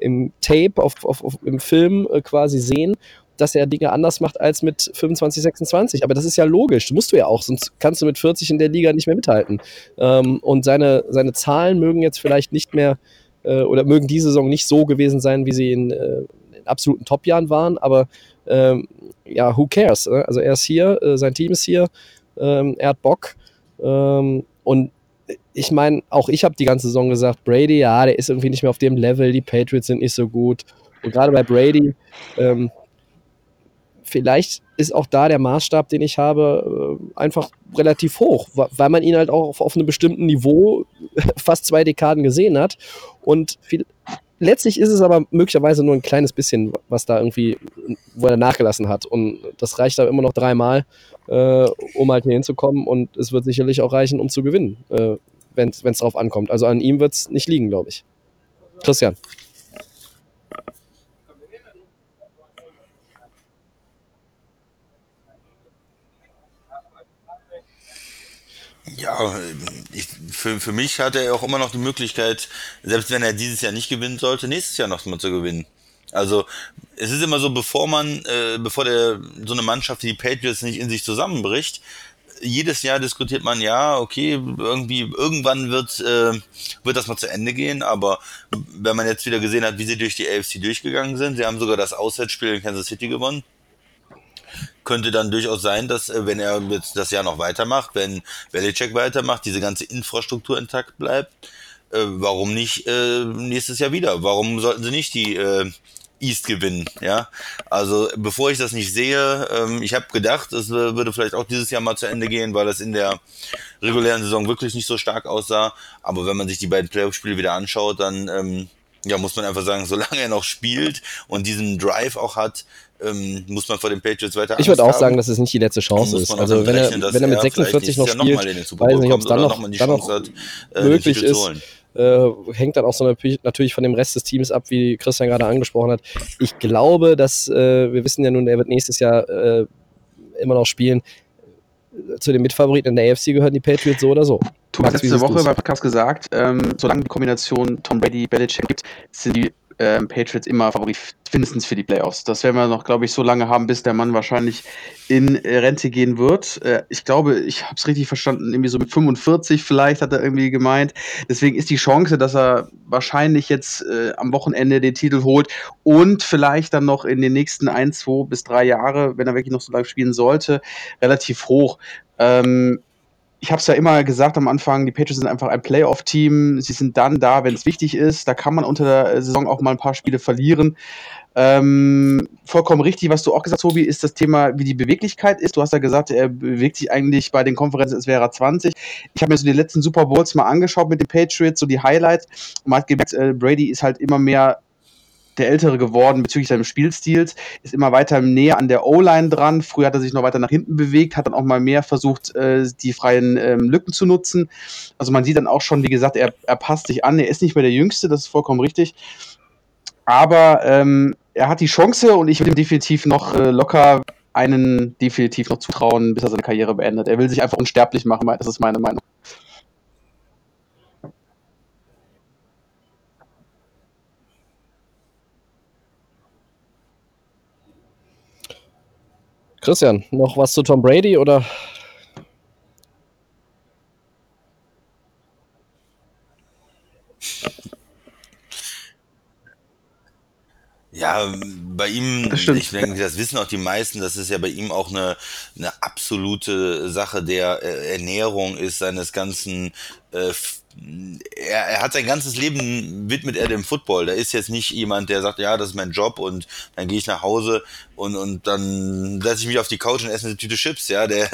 im Tape, auf, auf, auf, im Film äh, quasi sehen, dass er Dinge anders macht als mit fünfundzwanzig, sechsundzwanzig. Aber das ist ja logisch, das musst du ja auch, sonst kannst du mit vierzig in der Liga nicht mehr mithalten. Ähm, und seine, seine Zahlen mögen jetzt vielleicht nicht mehr, äh, oder mögen die Saison nicht so gewesen sein, wie sie in, äh, in absoluten Top-Jahren waren, aber ähm, ja, who cares? Ne? Also er ist hier, äh, sein Team ist hier, ähm, er hat Bock ähm, und ich meine, auch ich habe die ganze Saison gesagt, Brady, ja, der ist irgendwie nicht mehr auf dem Level, die Patriots sind nicht so gut und gerade bei Brady, ähm, vielleicht ist auch da der Maßstab, den ich habe, einfach relativ hoch, weil man ihn halt auch auf einem bestimmten Niveau fast zwei Dekaden gesehen hat. Und viel, letztlich ist es aber möglicherweise nur ein kleines bisschen, was da irgendwie, wo er nachgelassen hat. Und das reicht aber immer noch dreimal, äh, um halt hier hinzukommen. Und es wird sicherlich auch reichen, um zu gewinnen, äh, wenn es drauf ankommt. Also an ihm wird es nicht liegen, glaube ich. Christian. Ja, ich, für, für mich hat er auch immer noch die Möglichkeit, selbst wenn er dieses Jahr nicht gewinnen sollte, nächstes Jahr noch mal zu gewinnen. Also es ist immer so, bevor man, äh, bevor der so eine Mannschaft wie die Patriots nicht in sich zusammenbricht, jedes Jahr diskutiert man, ja, okay, irgendwie irgendwann wird äh, wird das mal zu Ende gehen, aber wenn man jetzt wieder gesehen hat, wie sie durch die A F C durchgegangen sind, sie haben sogar das Auswärtsspiel in Kansas City gewonnen, könnte dann durchaus sein, dass, wenn er jetzt das Jahr noch weitermacht, wenn Belichick weitermacht, diese ganze Infrastruktur intakt bleibt, äh, warum nicht äh, nächstes Jahr wieder? Warum sollten sie nicht die äh, East gewinnen? Ja, also bevor ich das nicht sehe, ähm, ich habe gedacht, es äh, würde vielleicht auch dieses Jahr mal zu Ende gehen, weil das in der regulären Saison wirklich nicht so stark aussah. Aber wenn man sich die beiden Playoff-Spiele wieder anschaut, dann ähm, ja, muss man einfach sagen, solange er noch spielt und diesen Drive auch hat, Ähm, muss man vor den Patriots weiter Angst. Ich würde auch haben. sagen, dass es nicht die letzte Chance ist. Also wenn er, wenn er mit sechsundvierzig noch spielt, weiß nicht, ob es dann noch, noch, die dann noch hat, möglich ist. Äh, hängt dann auch so natürlich von dem Rest des Teams ab, wie Christian gerade angesprochen hat. Ich glaube, dass, äh, wir wissen ja nun, er wird nächstes Jahr äh, immer noch spielen. Zu den Mitfavoriten in der A F C gehören die Patriots so oder so. Du hast letzte Woche beim Podcast gesagt, ähm, solange die Kombination Tom Brady-Belichick gibt, sind die Ähm, Patriots immer Favorit, mindestens für die Playoffs. Das werden wir noch, glaube ich, so lange haben, bis der Mann wahrscheinlich in äh, Rente gehen wird. Äh, ich glaube, ich habe es richtig verstanden, irgendwie so mit fünfundvierzig vielleicht, hat er irgendwie gemeint. Deswegen ist die Chance, dass er wahrscheinlich jetzt äh, am Wochenende den Titel holt und vielleicht dann noch in den nächsten ein, zwei bis drei Jahre, wenn er wirklich noch so lange spielen sollte, relativ hoch. Ähm, ich habe es ja immer gesagt am Anfang, die Patriots sind einfach ein Playoff-Team. Sie sind dann da, wenn es wichtig ist. Da kann man unter der Saison auch mal ein paar Spiele verlieren. Ähm, vollkommen richtig, was du auch gesagt hast, Tobi, ist das Thema, wie die Beweglichkeit ist. Du hast ja gesagt, er bewegt sich eigentlich bei den Konferenzen, es wäre zwanzig. Ich habe mir so die letzten Super Bowls mal angeschaut mit den Patriots, so die Highlights. Und man hat gemerkt, äh, Brady ist halt immer mehr der Ältere geworden bezüglich seines Spielstils, ist immer weiter näher an der O-Line dran. Früher hat er sich noch weiter nach hinten bewegt, hat dann auch mal mehr versucht, die freien Lücken zu nutzen. Also man sieht dann auch schon, wie gesagt, er, er passt sich an, er ist nicht mehr der Jüngste, das ist vollkommen richtig. Aber ähm, er hat die Chance und ich würde ihm definitiv noch äh, locker einen definitiv noch zutrauen, bis er seine Karriere beendet. Er will sich einfach unsterblich machen, das ist meine Meinung. Christian, noch was zu Tom Brady oder? Ja, bei ihm, ich denke, das wissen auch die meisten, das ist ja bei ihm auch eine, eine absolute Sache der Ernährung ist seines ganzen äh, Er, er hat sein ganzes Leben widmet er dem Football. Da ist jetzt nicht jemand, der sagt, ja, das ist mein Job und dann gehe ich nach Hause und und dann lasse ich mich auf die Couch und esse eine Tüte Chips. Ja, der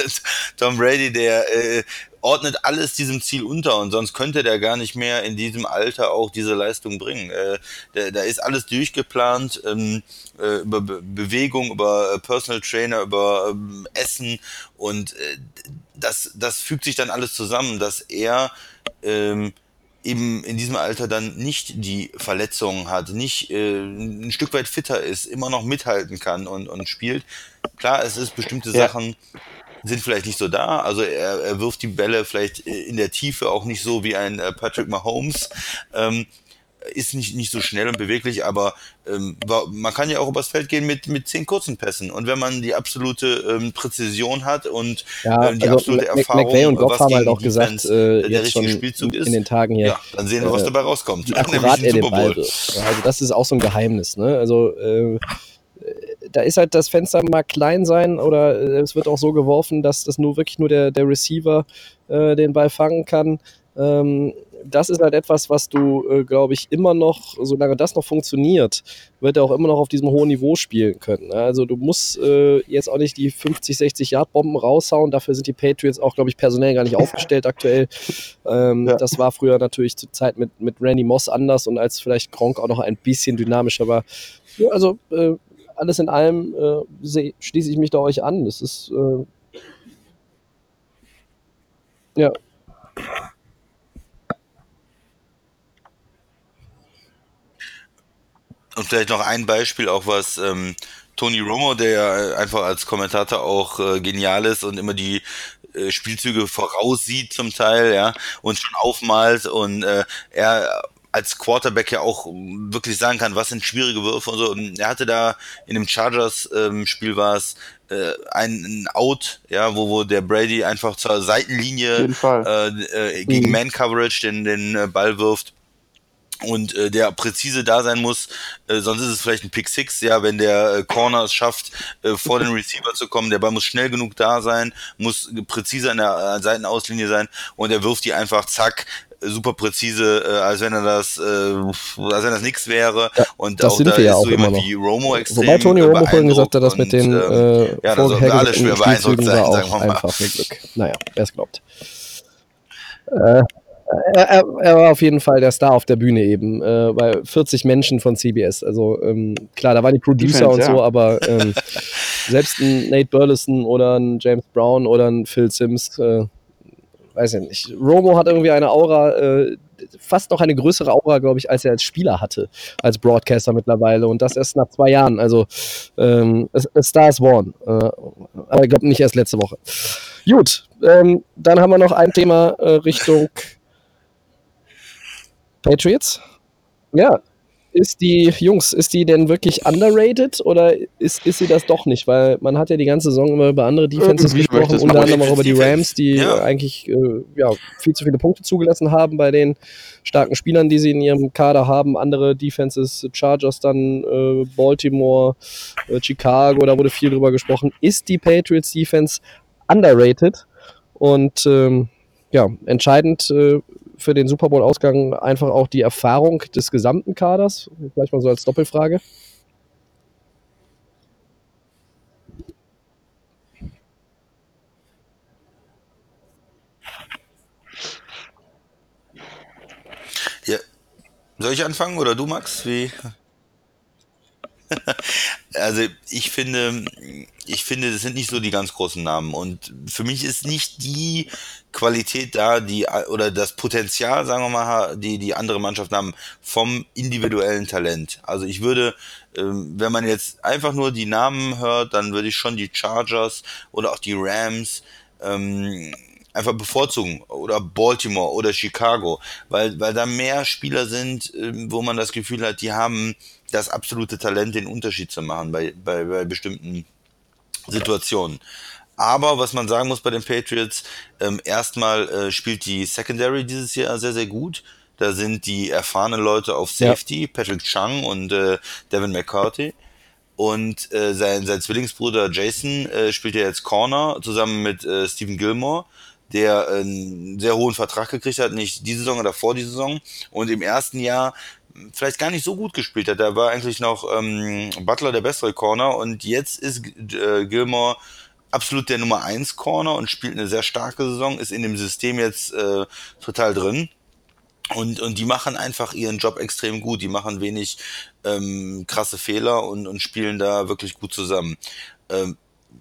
Tom Brady, der äh, ordnet alles diesem Ziel unter und sonst könnte der gar nicht mehr in diesem Alter auch diese Leistung bringen. Äh, da, da ist alles durchgeplant, ähm, äh, über Be- Bewegung, über äh, Personal Trainer, über ähm, Essen und äh, das das fügt sich dann alles zusammen, dass er Ähm, eben in diesem Alter dann nicht die Verletzungen hat, nicht äh, ein Stück weit fitter ist, immer noch mithalten kann und, und spielt. Klar, es ist bestimmte ja. Sachen sind vielleicht nicht so da, also er, er wirft die Bälle vielleicht in der Tiefe auch nicht so wie ein Patrick Mahomes, ähm, ist nicht nicht so schnell und beweglich, aber ähm, man kann ja auch übers Feld gehen mit mit zehn kurzen Pässen und wenn man die absolute ähm, Präzision hat und ja, ähm, die also absolute M- Erfahrung, McVay und Goff haben halt auch gesagt, äh, der jetzt richtige Spielzug ist, in den Tagen hier, ja, dann sehen wir, was äh, dabei rauskommt. Wie akkurat er den Ball wirft. Also das ist auch so ein Geheimnis, ne? Also äh, da ist halt das Fenster mal klein sein oder äh, es wird auch so geworfen, dass das nur wirklich nur der der Receiver äh, den Ball fangen kann. Ähm, Das ist halt etwas, was du, äh, glaube ich, immer noch, solange das noch funktioniert, wird er auch immer noch auf diesem hohen Niveau spielen können. Also du musst äh, jetzt auch nicht die fünfzig, sechzig Yard Bomben raushauen. Dafür sind die Patriots auch, glaube ich, personell gar nicht aufgestellt aktuell. Ähm, ja. Das war früher natürlich zur Zeit mit, mit Randy Moss anders und als vielleicht Gronk auch noch ein bisschen dynamischer war. Ja, also äh, alles in allem äh, seh, schließe ich mich da euch an. Das ist, äh, ja. Und vielleicht noch ein Beispiel, auch was ähm, Tony Romo, der ja einfach als Kommentator auch äh, genial ist und immer die äh, Spielzüge voraussieht zum Teil, ja, und schon aufmalt und äh, er als Quarterback ja auch wirklich sagen kann, was sind schwierige Würfe und so. Und er hatte da in dem Chargers-Spiel ähm, war es, äh, ein Out, ja, wo, wo der Brady einfach zur Seitenlinie äh, äh, gegen mhm. Man-Coverage den, den äh, Ball wirft. Und äh, der präzise da sein muss, äh, sonst ist es vielleicht ein Pick Six, ja, wenn der äh, Corner es schafft, äh, vor den Receiver zu kommen, der Ball muss schnell genug da sein, muss präzise an der äh, Seitenauslinie sein und er wirft die einfach zack, super präzise, äh, als wenn er das, äh, als wenn das nix wäre. Ja, und das auch sind da wir ist ja so auch jemand immer noch. Wie Romo extrem. Wobei Tony Romo vorhin gesagt hat, dass mit den äh, äh, ja, vorgehergehenden Spielzügen war auch einfach mit Glück. Naja, wer es glaubt. Äh. Er, er, er war auf jeden Fall der Star auf der Bühne eben, äh, bei vierzig Menschen von C B S. Also ähm, klar, da waren die Producer Defense, und so, ja. aber ähm, selbst ein Nate Burleson oder ein James Brown oder ein Phil Sims, äh, weiß ich nicht. Romo hat irgendwie eine Aura, äh, fast noch eine größere Aura, glaube ich, als er als Spieler hatte, als Broadcaster mittlerweile. Und das erst nach zwei Jahren. Also ähm, a Star is born. Äh, aber ich glaube nicht erst letzte Woche. Gut, ähm, dann haben wir noch ein Thema äh, Richtung Patriots? Ja. Ist die, Jungs, ist die denn wirklich underrated oder ist, ist sie das doch nicht? Weil man hat ja die ganze Saison immer über andere Defenses Irgendwie gesprochen, unter anderem auch über die Rams, die ja. eigentlich äh, ja, viel zu viele Punkte zugelassen haben bei den starken Spielern, die sie in ihrem Kader haben. Andere Defenses, Chargers dann, äh, Baltimore, äh, Chicago, da wurde viel drüber gesprochen. Ist die Patriots Defense underrated? Und ähm, ja, entscheidend äh, für den Super Bowl-Ausgang einfach auch die Erfahrung des gesamten Kaders? Vielleicht mal so als Doppelfrage. Ja. Soll ich anfangen oder du, Max? Wie? Also ich finde, ich finde, das sind nicht so die ganz großen Namen und für mich ist nicht die Qualität da, die oder das Potenzial, sagen wir mal, die die andere Mannschaften haben vom individuellen Talent. Also ich würde, wenn man jetzt einfach nur die Namen hört, dann würde ich schon die Chargers oder auch die Rams ähm, einfach bevorzugen oder Baltimore oder Chicago, weil weil da mehr Spieler sind, wo man das Gefühl hat, die haben das absolute Talent, den Unterschied zu machen bei, bei, bei bestimmten Situationen. Aber was man sagen muss bei den Patriots, ähm, erstmal äh, spielt die Secondary dieses Jahr sehr, sehr gut. Da sind die erfahrenen Leute auf Safety, ja. Patrick Chung und äh, Devin McCourty. Und äh, sein, sein Zwillingsbruder Jason äh, spielt ja jetzt Corner zusammen mit äh, Stephen Gilmore, der äh, einen sehr hohen Vertrag gekriegt hat, nicht die Saison, oder vor die Saison. Und im ersten Jahr vielleicht gar nicht so gut gespielt hat. Da war eigentlich noch ähm, Butler der bessere Corner und jetzt ist äh, Gilmore absolut der Nummer eins Corner und spielt eine sehr starke Saison, ist in dem System jetzt äh, total drin. Und, und die machen einfach ihren Job extrem gut. Die machen wenig ähm, krasse Fehler und, und spielen da wirklich gut zusammen. Ähm,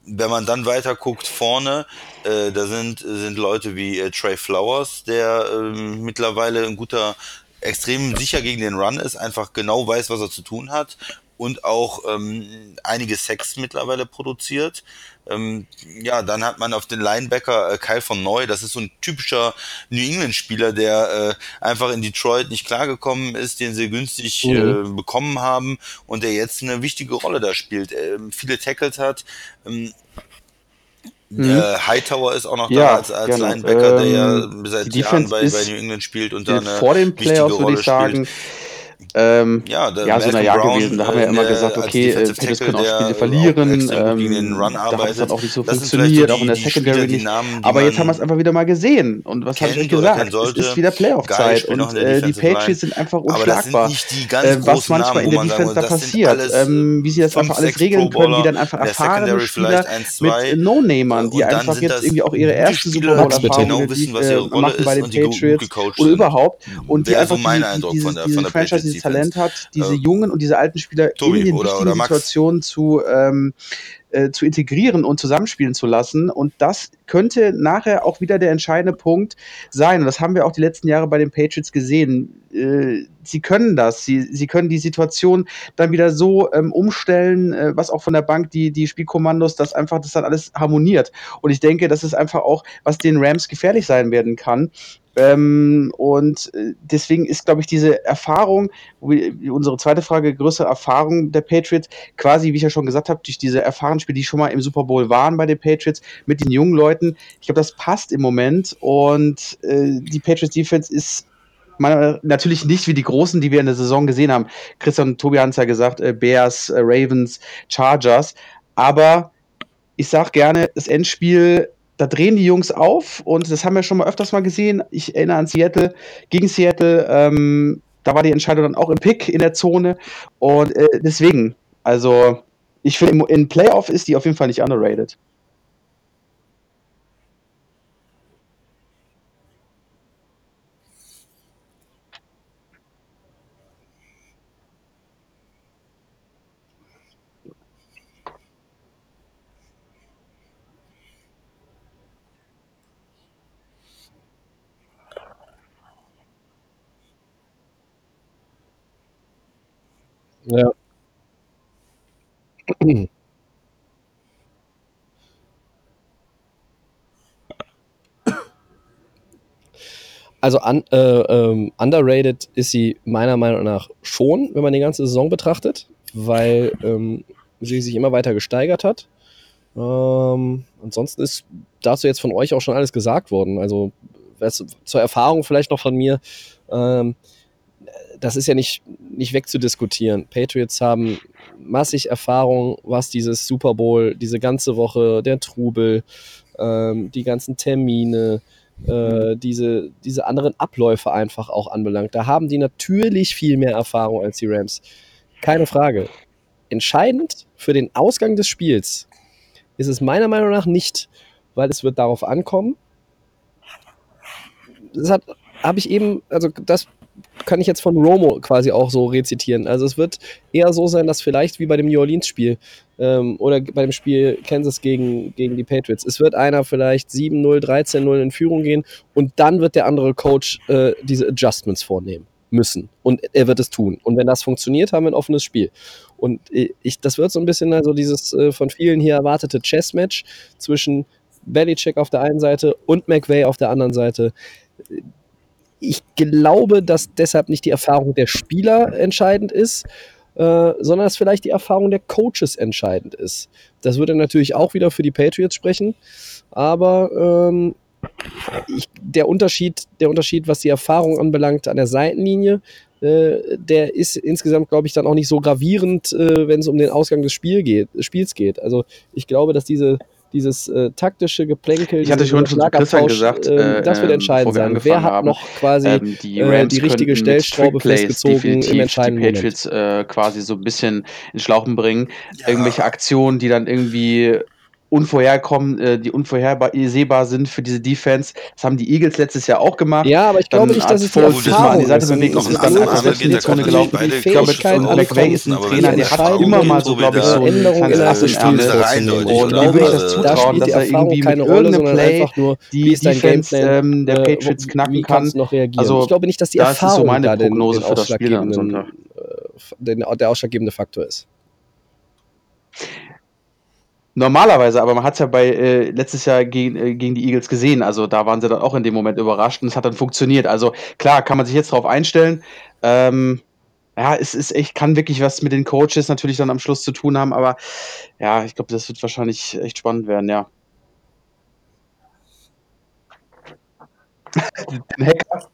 Wenn man dann weiter guckt vorne, äh, da sind sind Leute wie äh, Trey Flowers, der äh, mittlerweile ein guter, extrem sicher gegen den Run ist, einfach genau weiß, was er zu tun hat und auch ähm, einige Sacks mittlerweile produziert. Ähm, ja, dann hat man auf den Linebacker äh, Kyle von Neu, das ist so ein typischer New England-Spieler, der äh, einfach in Detroit nicht klargekommen ist, den sie günstig mhm. äh, bekommen haben und der jetzt eine wichtige Rolle da spielt, äh, viele Tackles hat. Ähm, Mhm. Äh, Hightower ist auch noch ja, da als, als Linebacker, ähm, der ja seit Jahren bei, bei New England spielt und da eine vor dem Playoffs würde ich sagen, ähm, ja, der ja so ein Jahr Brown, gewesen. Da haben wir ja immer äh, gesagt, okay, Patriots können auch Spiele verlieren, auch ähm, da hat es dann auch nicht so das funktioniert, so die, auch in der Secondary nicht. Aber jetzt haben wir es einfach wieder mal gesehen und was habe ich euch gesagt? Sollte, es ist wieder Playoff-Zeit und äh, die Patriots sind einfach unschlagbar. Äh, was manchmal in der Defense da passiert, ähm, wie sie das einfach alles regeln können, wie dann einfach erfahrene Spieler mit No-Namern, die einfach jetzt irgendwie auch ihre erste Super Bowl-Erfahrung machen bei den Patriots oder überhaupt und die einfach diesen Franchise Talent hat, diese äh, jungen und diese alten Spieler Tobi in den oder, wichtigen oder Situationen zu, ähm, äh, zu integrieren und zusammenspielen zu lassen. Und das könnte nachher auch wieder der entscheidende Punkt sein. Und das haben wir auch die letzten Jahre bei den Patriots gesehen. Äh, sie können das. Sie, sie können die Situation dann wieder so ähm, umstellen, äh, was auch von der Bank, die, die Spielkommandos, dass einfach das dann alles harmoniert. Und ich denke, das ist einfach auch, was den Rams gefährlich sein werden kann. Ähm, und deswegen ist, glaube ich, diese Erfahrung, unsere zweite Frage, größere Erfahrung der Patriots, quasi, wie ich ja schon gesagt habe, durch diese erfahrenen Spieler, die schon mal im Super Bowl waren bei den Patriots, mit den jungen Leuten, ich glaube, das passt im Moment und äh, die Patriots-Defense ist man, natürlich nicht wie die Großen, die wir in der Saison gesehen haben. Christian und Tobi haben es ja gesagt, äh, Bears, äh, Ravens, Chargers, aber ich sage gerne, das Endspiel, da drehen die Jungs auf und das haben wir schon mal öfters mal gesehen. Ich erinnere an Seattle, gegen Seattle, ähm, da war die Entscheidung dann auch im Pick in der Zone und äh, deswegen, also ich finde, in Playoff ist die auf jeden Fall nicht underrated. Ja. Also un, äh, ähm, underrated ist sie meiner Meinung nach schon, wenn man die ganze Saison betrachtet, weil ähm, sie sich immer weiter gesteigert hat. Ähm, ansonsten ist dazu jetzt von euch auch schon alles gesagt worden. Also was, zur Erfahrung vielleicht noch von mir, ähm, das ist ja nicht, nicht wegzudiskutieren. Patriots haben massig Erfahrung, was dieses Super Bowl, diese ganze Woche, der Trubel, ähm, die ganzen Termine, äh, diese, diese anderen Abläufe einfach auch anbelangt. Da haben die natürlich viel mehr Erfahrung als die Rams. Keine Frage. Entscheidend für den Ausgang des Spiels ist es meiner Meinung nach nicht, weil es wird darauf ankommen. Das hat, habe ich eben, also das kann ich jetzt von Romo quasi auch so rezitieren. Also es wird eher so sein, dass vielleicht wie bei dem New Orleans-Spiel ähm, oder bei dem Spiel Kansas gegen, gegen die Patriots, es wird einer vielleicht sieben null, dreizehn null in Führung gehen und dann wird der andere Coach äh, diese Adjustments vornehmen müssen. Und er wird es tun. Und wenn das funktioniert, haben wir ein offenes Spiel. Und ich, das wird so ein bisschen also dieses äh, von vielen hier erwartete Chess-Match zwischen Belichick auf der einen Seite und McVay auf der anderen Seite. Ich glaube, dass deshalb nicht die Erfahrung der Spieler entscheidend ist, äh, sondern dass vielleicht die Erfahrung der Coaches entscheidend ist. Das würde natürlich auch wieder für die Patriots sprechen, aber ähm, ich, der Unterschied, der Unterschied, was die Erfahrung anbelangt an der Seitenlinie, äh, der ist insgesamt, glaube ich, dann auch nicht so gravierend, äh, wenn es um den Ausgang des Spiel geht, Spiels geht. Also ich glaube, dass diese Dieses äh, taktische Geplänkel, ich hatte schon zu Christian gesagt, äh, das wird entscheidend sein. Wer hat noch quasi ähm, die, äh, die richtige Stellschraube festgezogen im entscheidenden Moment? Die Patriots äh, quasi so ein bisschen in Schlauchen bringen. Ja. Irgendwelche Aktionen, die dann irgendwie unvorherkommen, äh, die unvorhersehbar sind für diese Defense. Das haben die Eagles letztes Jahr auch gemacht. Ja, aber ich glaube dann nicht, dass es die Erfahrung ist. Das ist dann einfach in die Zone gelaufen. Die Fähigkeiten McVay ist ein Trainer, der hat immer mal so, glaube ich, so ein kleines Ass im Ärmel. Und dem würde ich das zutrauen, dass er irgendwie mit irgendeinem Play die Defense der Patriots knacken kann. Ich glaube nicht, dass die Erfahrung da der ausschlaggebende Faktor ist. Normalerweise, aber man hat es ja bei äh, letztes Jahr gegen, äh, gegen die Eagles gesehen, also da waren sie dann auch in dem Moment überrascht und es hat dann funktioniert, also klar, kann man sich jetzt drauf einstellen, ähm, ja, es ist echt, kann wirklich was mit den Coaches natürlich dann am Schluss zu tun haben, aber ja, ich glaube, das wird wahrscheinlich echt spannend werden, ja. Den Hacker.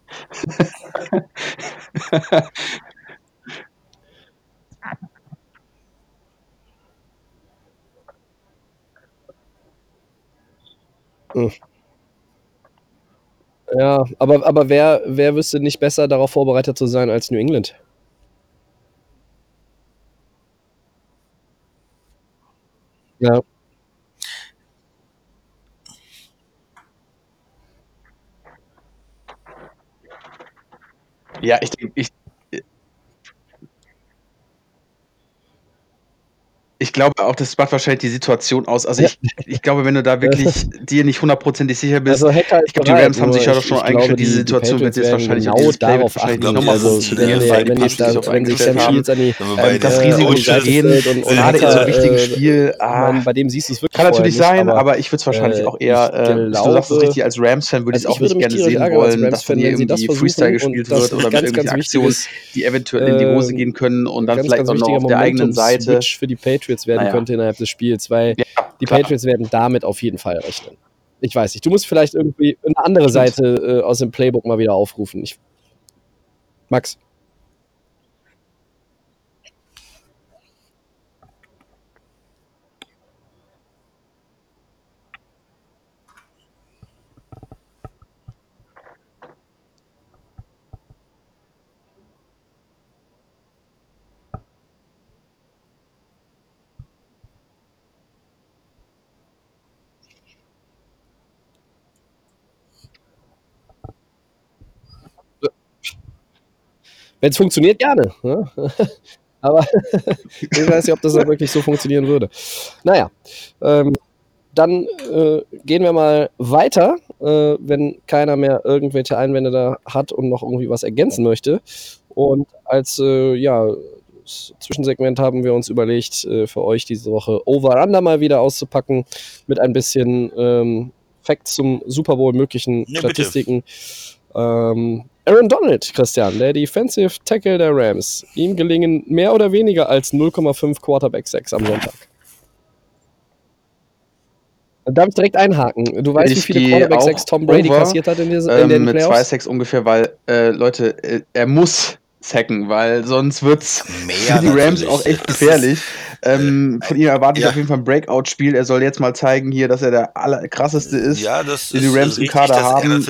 Ja, aber, aber wer, wer wüsste nicht besser darauf vorbereitet zu sein als New England? Ja. Ja, ich denke, ich Ich glaube auch, das macht wahrscheinlich die Situation aus. Also ja. ich, ich glaube, wenn du da wirklich dir nicht hundertprozentig sicher bist, also ich glaube, die Rams haben sich ja doch schon eingestellt, diese Situation wird jetzt wahrscheinlich genau auf darauf achten. Also wenn sich Sam Shields an die ähm, das Risiko gehen, und gerade in so einem wichtigen Spiel, bei dem siehst du es wirklich. Kann natürlich sein, aber ich würde es wahrscheinlich auch eher, du sagst es richtig, als Rams-Fan würde ich es auch nicht gerne sehen wollen, dass hier irgendwie Freestyle gespielt wird oder mit irgendwelchen Aktionen, die eventuell in die Hose gehen können und dann vielleicht auch noch auf der eigenen Seite. Für die Patriots werden naja. könnte innerhalb des Spiels, weil ja, die klar. Patriots werden damit auf jeden Fall rechnen. Ich weiß nicht, du musst vielleicht irgendwie eine andere Seite äh, aus dem Playbook mal wieder aufrufen. Ich, Max? Wenn es funktioniert, gerne. Ne? Aber ich weiß nicht, ob das dann wirklich so funktionieren würde. Naja, ähm, dann äh, gehen wir mal weiter, äh, wenn keiner mehr irgendwelche Einwände da hat und noch irgendwie was ergänzen möchte. Und als äh, ja, Zwischensegment haben wir uns überlegt, äh, für euch diese Woche Over-Under mal wieder auszupacken mit ein bisschen ähm, Facts zum Super Bowl, möglichen ja, Statistiken. Ähm, Aaron Donald, Christian, der Defensive Tackle der Rams. Ihm gelingen mehr oder weniger als null Komma fünf Quarterback-Sacks am Sonntag. Darf ich direkt einhaken? Du weißt, ich wie viele Quarterback-Sacks Tom Brady over, kassiert hat in, diese, ähm, in den mit Playoffs? Mit zwei Sacks ungefähr, weil, äh, Leute, äh, er muss sacken, weil sonst wird's mehr für die Rams auch echt gefährlich. Ähm, von ihm erwarte ich ja. auf jeden Fall ein Breakout-Spiel. Er soll jetzt mal zeigen hier, dass er der allerkrasseste ist, ja, das den die Rams richtig, im Kader haben. Ähm, ist,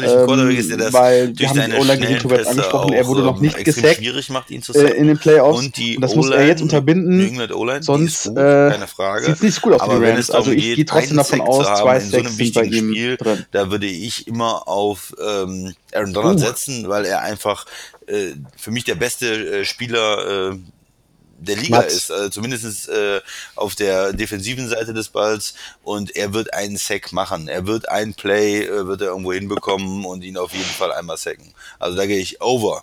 der weil wir haben die O-Line gegen Tobias angesprochen. Er wurde noch nicht gesackt äh, in den Playoffs. Und, die und das muss er jetzt unterbinden. Sonst äh, sieht es nicht gut aus für die Rams. Also ich gehe trotzdem davon aus, zwei Sacks sind bei ihm drin. Da würde ich immer auf ähm, Aaron Donald uh. setzen, weil er einfach äh, für mich der beste äh, Spieler äh, der Liga Mats. ist, also zumindest äh, auf der defensiven Seite des Balls, und er wird einen Sack machen. Er wird einen Play, äh, wird er irgendwo hinbekommen und ihn auf jeden Fall einmal sacken. Also da gehe ich over.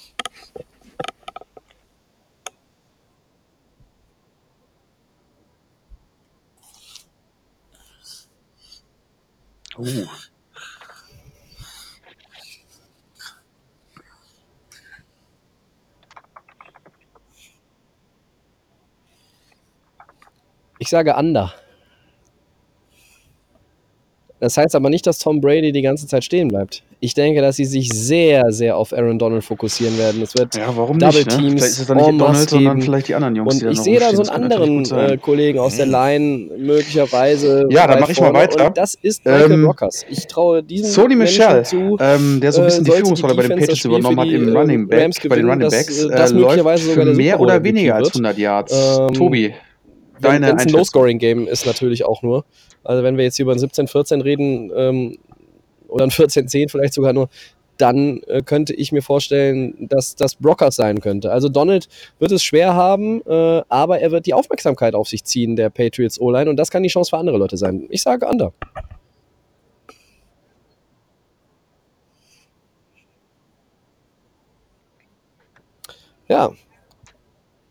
Uh. Ich sage under. Das heißt aber nicht, dass Tom Brady die ganze Zeit stehen bleibt. Ich denke, dass sie sich sehr, sehr auf Aaron Donald fokussieren werden. Es wird ja, warum Double nicht, ne? Teams, vielleicht ist es dann nicht Donald, sondern vielleicht die anderen Jungs. Und die ich sehe da so einen anderen Kollegen aus der Line möglicherweise. Ja, dann mache ich mal weiter. Und das ist Michael ähm, Brockers. Ich traue diesem Sony Michel zu, ähm, der so ein bisschen die Führungsrolle bei den Patriots übernommen hat im Running Back, gewinnen, bei den Running Backs, das, das äh, läuft für mehr oder weniger als hundert Yards. Ähm, Tobi. Wenn es ein Low-Scoring-Game ist, natürlich auch nur. Also wenn wir jetzt hier über ein siebzehn vierzehn reden ähm, oder ein vierzehn zehn vielleicht sogar nur, dann äh, könnte ich mir vorstellen, dass das Brockers sein könnte. Also Donald wird es schwer haben, äh, aber er wird die Aufmerksamkeit auf sich ziehen, der Patriots O-Line, und das kann die Chance für andere Leute sein. Ich sage under. Ja.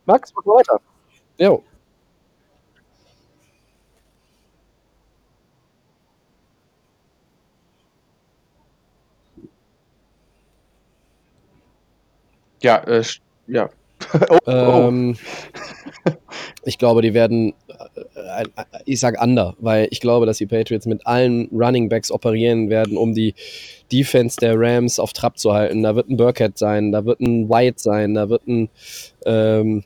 Max, mach mal weiter. Jo. Ja, äh, ja. oh, ähm, oh. Ich glaube, die werden, äh, ich sag under, weil ich glaube, dass die Patriots mit allen Running Backs operieren werden, um die Defense der Rams auf Trab zu halten. Da wird ein Burkhead sein, da wird ein White sein, da wird ein, ähm,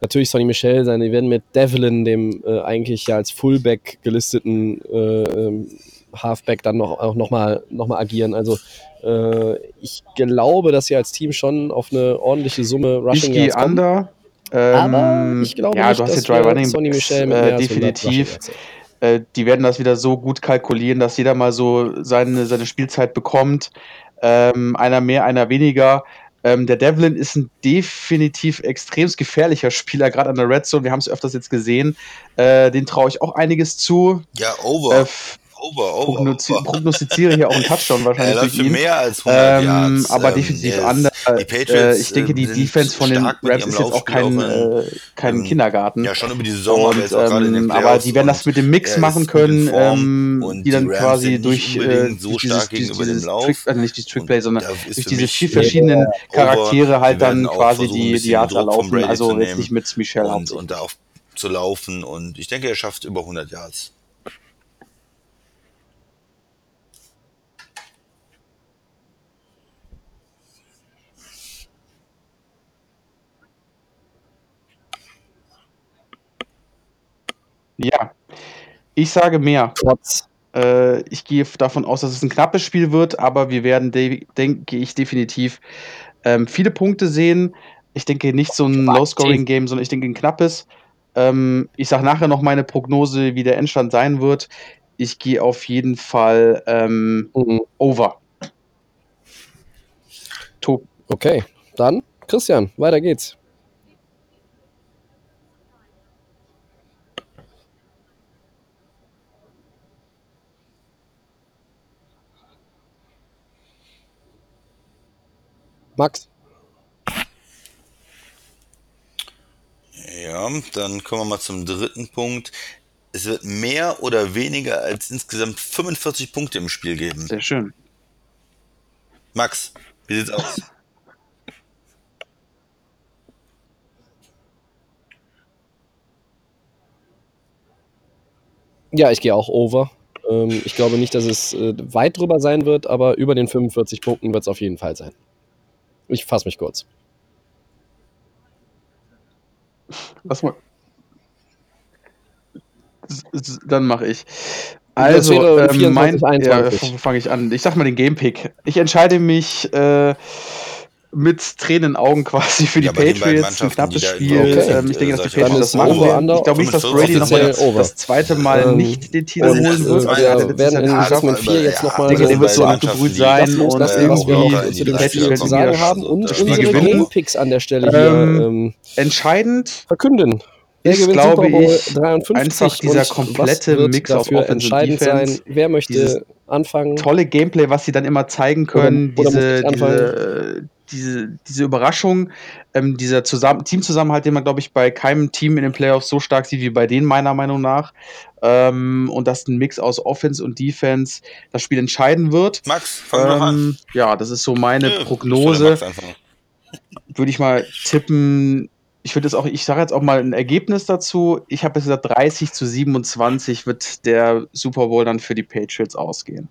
natürlich Sony Michel sein. Die werden mit Devlin, dem äh, eigentlich ja als Fullback gelisteten äh, ähm, Halfback, dann noch, auch noch mal, noch mal agieren. Also äh, ich glaube, dass sie als Team schon auf eine ordentliche Summe Rushing Yards kommen. Under, ähm, aber ich glaube ja, nicht, du hast dass wir Sony Michel mit äh, definitiv. Äh, die werden das wieder so gut kalkulieren, dass jeder mal so seine, seine Spielzeit bekommt. Ähm, einer mehr, einer weniger. Ähm, der Devlin ist ein definitiv extrem gefährlicher Spieler, gerade an der Red Zone. Wir haben es öfters jetzt gesehen. Äh, den traue ich auch einiges zu. Ja, over. Äh, f- Over, over, Prognozi- over. Prognostiziere hier auch einen Touchdown wahrscheinlich durch ihn. Mehr als hundert Yards, ähm, aber ähm, definitiv yes. anders. Äh, ich denke, die Defense von den Rams ist jetzt auch kein, äh, kein ähm, Kindergarten. Ja, schon über die Saison, und, aber, ähm, den aber die werden das mit dem Mix machen können, ähm, die, die dann Rams quasi durch, äh, so durch dieses, dieses, dieses Trick, also nicht dieses Trickplay, sondern durch diese vier verschiedenen over. Charaktere halt dann quasi die Yards erlaufen, also jetzt nicht mit Michel und da auch zu laufen, und ich denke, er schafft über hundert Yards. Ja, ich sage mehr. Äh, ich gehe davon aus, dass es ein knappes Spiel wird, aber wir werden, de- denke ich, definitiv ähm, viele Punkte sehen. Ich denke nicht so ein Low-Scoring-Game, sondern ich denke ein knappes. Ähm, ich sage nachher noch meine Prognose, wie der Endstand sein wird. Ich gehe auf jeden Fall ähm, mhm. over. Top. Okay, dann Christian, weiter geht's. Max. Ja, dann kommen wir mal zum dritten Punkt. Es wird mehr oder weniger als insgesamt fünfundvierzig Punkte im Spiel geben. Sehr schön. Max, wie sieht's aus? Ja, ich gehe auch over. Ich glaube nicht, dass es weit drüber sein wird, aber über den fünfundvierzig Punkten wird es auf jeden Fall sein. Ich fasse mich kurz. Lass mal. Dann mache ich. Also, ähm, mein, ja, fange ich an. Ich sag mal den Gamepick. Ich entscheide mich äh, mit Tränen in Augen quasi für die ja, Patriots. Ein knappes Spiel. Okay. Ähm, ich denke, äh, dass die Patriots das machen werden. Ich glaube nicht, dass Brady nochmal das, das zweite Mal ähm, nicht den Titel holen wird. Wir werden in Segment vier jetzt nochmal. Ich denke, der wird so abgebrüht sein und irgendwie zu den Patriots zu sagen haben und unsere Gamepicks an der Stelle hier entscheidend verkünden. Ich glaube, ich einfach dieser komplette Mix auf Offense und Defense. Wer möchte anfangen? Tolle Gameplay, was sie dann immer zeigen können, oder, diese, oder diese, diese, diese Überraschung, ähm, dieser Zusamm- Teamzusammenhalt, den man, glaube ich, bei keinem Team in den Playoffs so stark sieht wie bei denen, meiner Meinung nach. Ähm, und dass ein Mix aus Offense und Defense das Spiel entscheiden wird. Max, fang ähm, doch an. Ja, das ist so meine ja, Prognose. Würde ich mal tippen. Ich würde jetzt auch, ich sage jetzt auch mal ein Ergebnis dazu. Ich habe jetzt gesagt, dreißig zu siebenundzwanzig wird der Super Bowl dann für die Patriots ausgehen.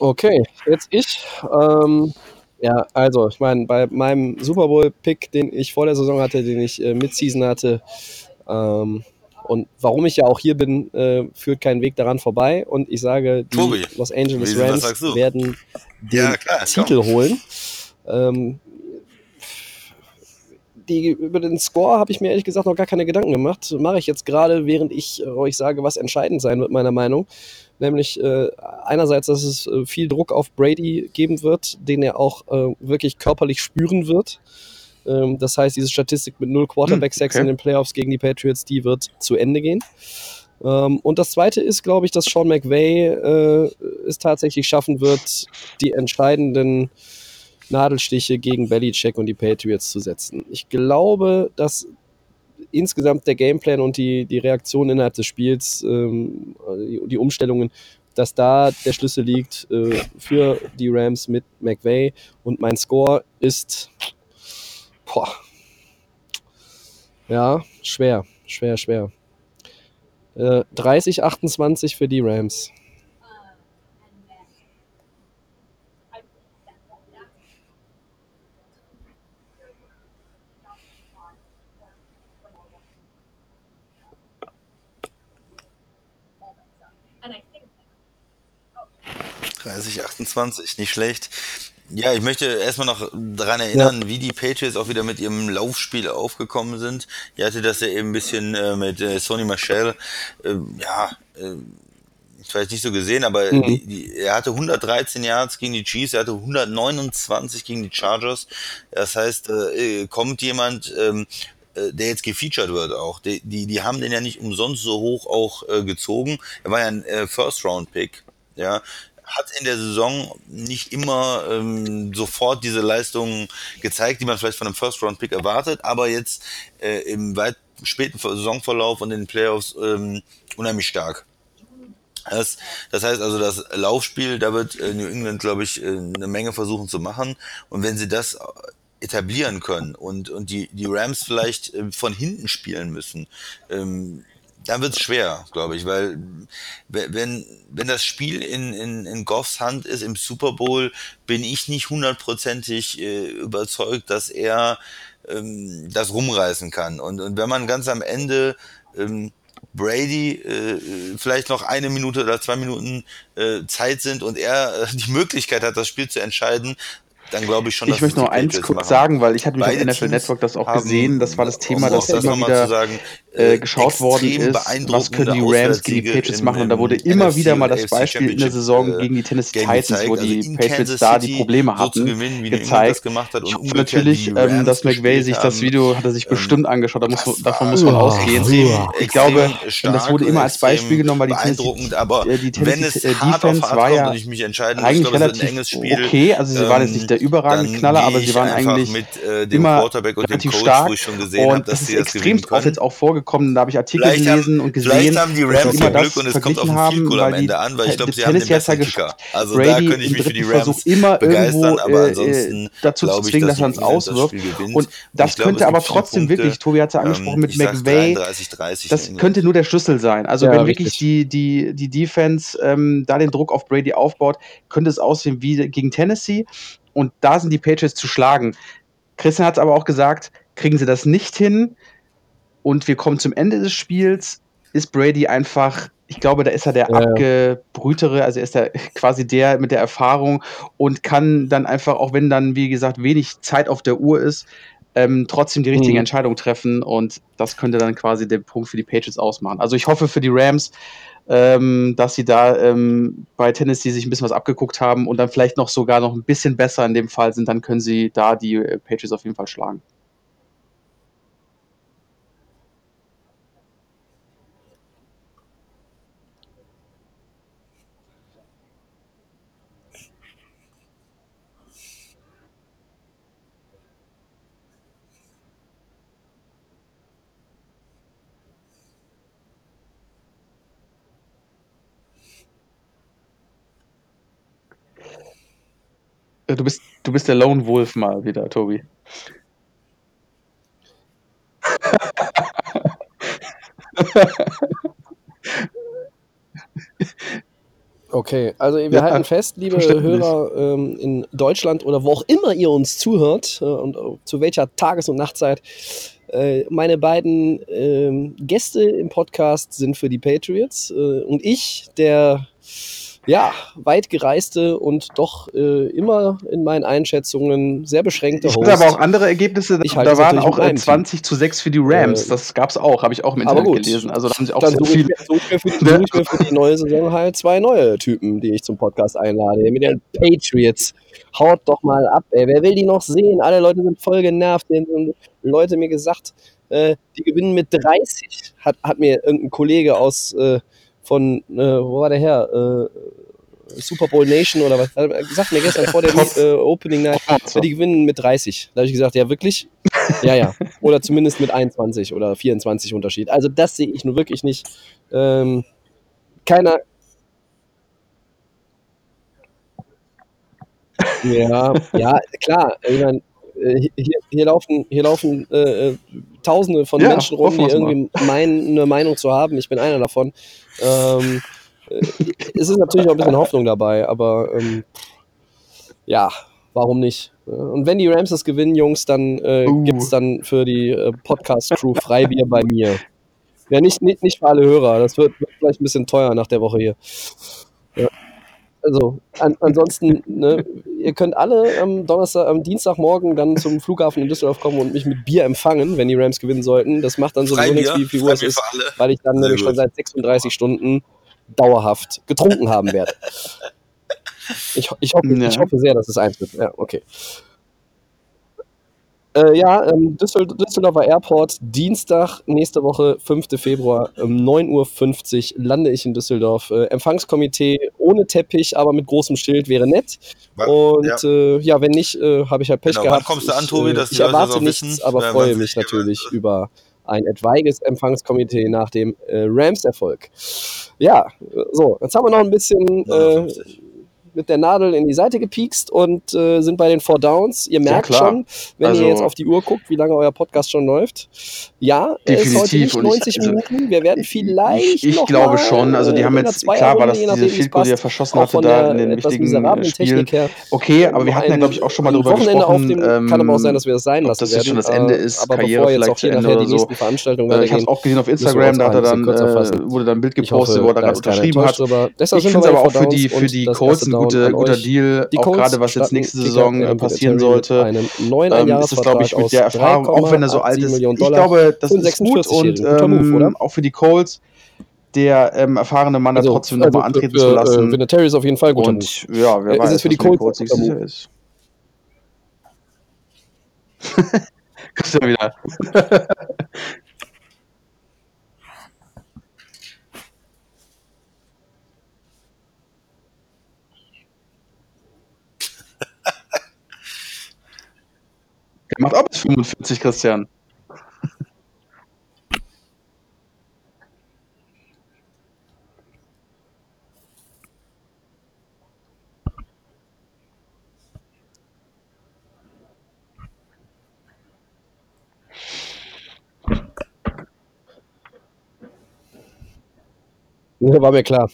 Okay, jetzt ich. Ähm, ja, also ich meine, bei meinem Super Bowl-Pick, den ich vor der Saison hatte, den ich äh, Mid-Season hatte, ähm, und warum ich ja auch hier bin, äh, führt kein Weg daran vorbei. Und ich sage, die Tobi, Los Angeles Riesen, Rams werden den ja, klar, Titel komm. holen. Ähm, die, über den Score habe ich mir ehrlich gesagt noch gar keine Gedanken gemacht. Mache ich jetzt gerade, während ich äh, euch sage, was entscheidend sein wird, meiner Meinung. Nämlich äh, einerseits, dass es äh, viel Druck auf Brady geben wird, den er auch äh, wirklich körperlich spüren wird. Ähm, das heißt, diese Statistik mit null Quarterback-Sacks okay. in den Playoffs gegen die Patriots, die wird zu Ende gehen. Ähm, und das Zweite ist, glaube ich, dass Sean McVay äh, es tatsächlich schaffen wird, die entscheidenden Nadelstiche gegen Belichick und die Patriots zu setzen. Ich glaube, dass insgesamt der Gameplan und die, die Reaktion innerhalb des Spiels, ähm, die, die Umstellungen, dass da der Schlüssel liegt äh, für die Rams mit McVay. Und mein Score ist boah, ja, schwer, schwer, schwer. Äh, dreißig zu achtundzwanzig für die Rams. dreißig zu achtundzwanzig, nicht schlecht. Ja, ich möchte erstmal noch daran erinnern, ja. wie die Patriots auch wieder mit ihrem Laufspiel aufgekommen sind. Ihr hattet das ja eben ein bisschen äh, mit äh, Sony Michel, äh, ja, äh, vielleicht nicht so gesehen, aber mhm. die, die, er hatte hundertdreizehn Yards gegen die Chiefs, er hatte hundertneunundzwanzig gegen die Chargers. Das heißt, äh, kommt jemand, äh, der jetzt gefeatured wird auch, die, die, die haben den ja nicht umsonst so hoch auch äh, gezogen. Er war ja ein äh, First-Round-Pick, ja, hat in der Saison nicht immer ähm, sofort diese Leistungen gezeigt, die man vielleicht von einem First-Round-Pick erwartet, aber jetzt äh, im weit späten Saisonverlauf und in den Playoffs ähm, unheimlich stark. Das, das heißt also, das Laufspiel, da wird äh, New England, glaube ich, äh, eine Menge versuchen zu machen, und wenn sie das etablieren können und, und die, die Rams vielleicht äh, von hinten spielen müssen, ähm, dann wird's schwer, glaube ich, weil wenn wenn das Spiel in in in Goffs Hand ist im Super Bowl, bin ich nicht hundertprozentig äh, überzeugt, dass er ähm, das rumreißen kann. Und und wenn man ganz am Ende ähm, Brady äh, vielleicht noch eine Minute oder zwei Minuten äh, Zeit sind und er äh, die Möglichkeit hat, das Spiel zu entscheiden, dann glaube ich schon, dass ich möchte noch eins kurz machen. sagen, weil ich hatte mit dem N F L Network das auch gesehen. Das war das Thema, um das immer wieder äh, geschaut worden ist, was können die Rams gegen die Patriots machen. Und da wurde immer wieder mal das Beispiel in der Saison gegen die Tennessee Titans, wo die Patriots da die Probleme hatten, gezeigt. Ich hoffe natürlich, dass McVay sich das Video, hat er sich bestimmt angeschaut, davon muss man ausgehen. Ich glaube, das wurde immer als Beispiel genommen, weil die Tennessee Defense war ja eigentlich relativ okay. Also sie waren jetzt nicht der überragende Knaller, aber sie waren eigentlich immer relativ stark. Und das ist extremst oft jetzt auch vorgekommen. Da habe ich Artikel gelesen und gesehen, dass immer das verglichen haben, weil die Tennessee hat es ja geschafft, Brady im dritten Versuch immer irgendwo äh, dazu zu zwingen, dass er uns auswirft. Und das könnte aber trotzdem wirklich, Tobi hat es ja angesprochen mit McVay, das könnte nur der Schlüssel sein. Also wenn wirklich die die die Defense ähm, da den Druck auf Brady aufbaut, könnte es aussehen wie gegen Tennessee. Und da sind die Patriots zu schlagen. Christian hat es aber auch gesagt, kriegen sie das nicht hin und wir kommen zum Ende des Spiels, ist Brady einfach, ich glaube, da ist er der ja. abgebrühtere, also ist er quasi der mit der Erfahrung und kann dann einfach, auch wenn dann, wie gesagt, wenig Zeit auf der Uhr ist, ähm, trotzdem die richtige mhm. Entscheidung treffen und das könnte dann quasi den Punkt für die Patriots ausmachen. Also ich hoffe für die Rams, Ähm, dass sie da ähm, bei Tennessee sich ein bisschen was abgeguckt haben und dann vielleicht noch sogar noch ein bisschen besser in dem Fall sind, dann können sie da die äh, Patriots auf jeden Fall schlagen. Du bist, du bist der Lone Wolf mal wieder, Tobi. Okay, also wir ja, halten fest, liebe Hörer ähm, in Deutschland oder wo auch immer ihr uns zuhört äh, und zu welcher Tages- und Nachtzeit, äh, meine beiden äh, Gäste im Podcast sind für die Patriots äh, und ich, der... Ja, weit gereiste und doch äh, immer in meinen Einschätzungen sehr beschränkte Host. Es gibt aber auch andere Ergebnisse, ich da waren auch zwanzig zu sechs für die Rams, äh, das gab's auch, habe ich auch im Internet gelesen. Also da haben sie auch so viel. Dann suche ich mir für die neue Saison halt zwei neue Typen, die ich zum Podcast einlade, mit den Patriots. Haut doch mal ab, ey, wer will die noch sehen? Alle Leute sind voll genervt, denen haben Leute mir gesagt, äh, die gewinnen mit dreißig, hat, hat mir irgendein Kollege aus... Äh, von, äh, wo war der Herr? Äh, Super Bowl Nation oder was? Hat er gesagt mir gestern vor der äh, Opening Night, die gewinnen mit dreißig. Da habe ich gesagt, ja wirklich? Ja, ja. Oder zumindest mit einundzwanzig oder vierundzwanzig Unterschied. Also das sehe ich nur wirklich nicht. Ähm, keiner... Ja, ja, klar. Ich meine, Hier, hier laufen, hier laufen äh, Tausende von ja, Menschen rum, die irgendwie mein, eine Meinung zu haben. Ich bin einer davon. Ähm, äh, es ist natürlich auch ein bisschen Hoffnung dabei, aber ähm, ja, warum nicht? Und wenn die Rams das gewinnen, Jungs, dann äh, uh. gibt es dann für die äh, Podcast-Crew Freibier bei mir. Ja, nicht, nicht, nicht für alle Hörer. Das wird, wird vielleicht ein bisschen teuer nach der Woche hier. Ja. Also, an, ansonsten, ne, ihr könnt alle am Donnerstag, am Dienstagmorgen dann zum Flughafen in Düsseldorf kommen und mich mit Bier empfangen, wenn die Rams gewinnen sollten. Das macht dann sowieso nichts, wie viel Uhr es ist, weil ich dann nämlich schon seit sechsunddreißig Stunden dauerhaft getrunken haben werde. Ich, ich, hoffe, ja. ich hoffe sehr, dass es eintritt. Ja, okay. Äh, ja, ähm, Düssel- Düsseldorfer Airport, Dienstag, nächste Woche, fünfter Februar, um neun Uhr fünfzig lande ich in Düsseldorf. Äh, Empfangskomitee ohne Teppich, aber mit großem Schild wäre nett. Und ja, äh, ja wenn nicht, äh, habe ich ja Pech genau, gehabt. Kommst du an, Tobi, dass ich, äh, ich erwarte nichts, wissen, aber freue mich natürlich gewinnt. Über ein etwaiges Empfangskomitee nach dem äh, Rams-Erfolg. Ja, so, jetzt haben wir noch ein bisschen... Äh, mit der Nadel in die Seite gepiekst und äh, sind bei den Four Downs. Ihr merkt ja, schon, wenn also, ihr jetzt auf die Uhr guckt, wie lange euer Podcast schon läuft. Ja, es ist heute nicht neunzig ich, Minuten. Wir werden vielleicht Ich, ich noch glaube mal, schon. Also die haben jetzt, klar Runden, war das diese Field Goal, die er verschossen hatte, da in den wichtigen Spielen. Her, okay, aber wir hatten ein, ja, glaube ich, auch schon mal darüber Wochenende gesprochen. Dem, ähm, kann aber auch sein, dass wir das sein lassen das werden. Das ist schon das Ende ist, aber Karriere bevor vielleicht jetzt auch hier nachher die so. nächsten Veranstaltungen äh, Ich habe es auch gesehen auf Instagram, da hat er dann, wurde dann ein Bild gepostet, wo er da gerade unterschrieben hat. Ich finde es aber auch für die Colts ein gute, guter euch. Deal, die auch gerade was jetzt nächste Saison passieren sollte. Einem neuen ähm, ist das, glaube ich, mit der Erfahrung, auch wenn er so alt ist. Ich glaube, das ist gut und ähm, auch für die Colts, der ähm, erfahrene Mann, also, da trotzdem also nochmal antreten für, zu lassen. Für Terry ist auf jeden Fall gut. Und ja, wer äh, weiß, ist es für die Colts nicht sicher ist. Kommst du wieder. Der macht auch bis fünfundvierzig, Christian. Ja, war mir klar.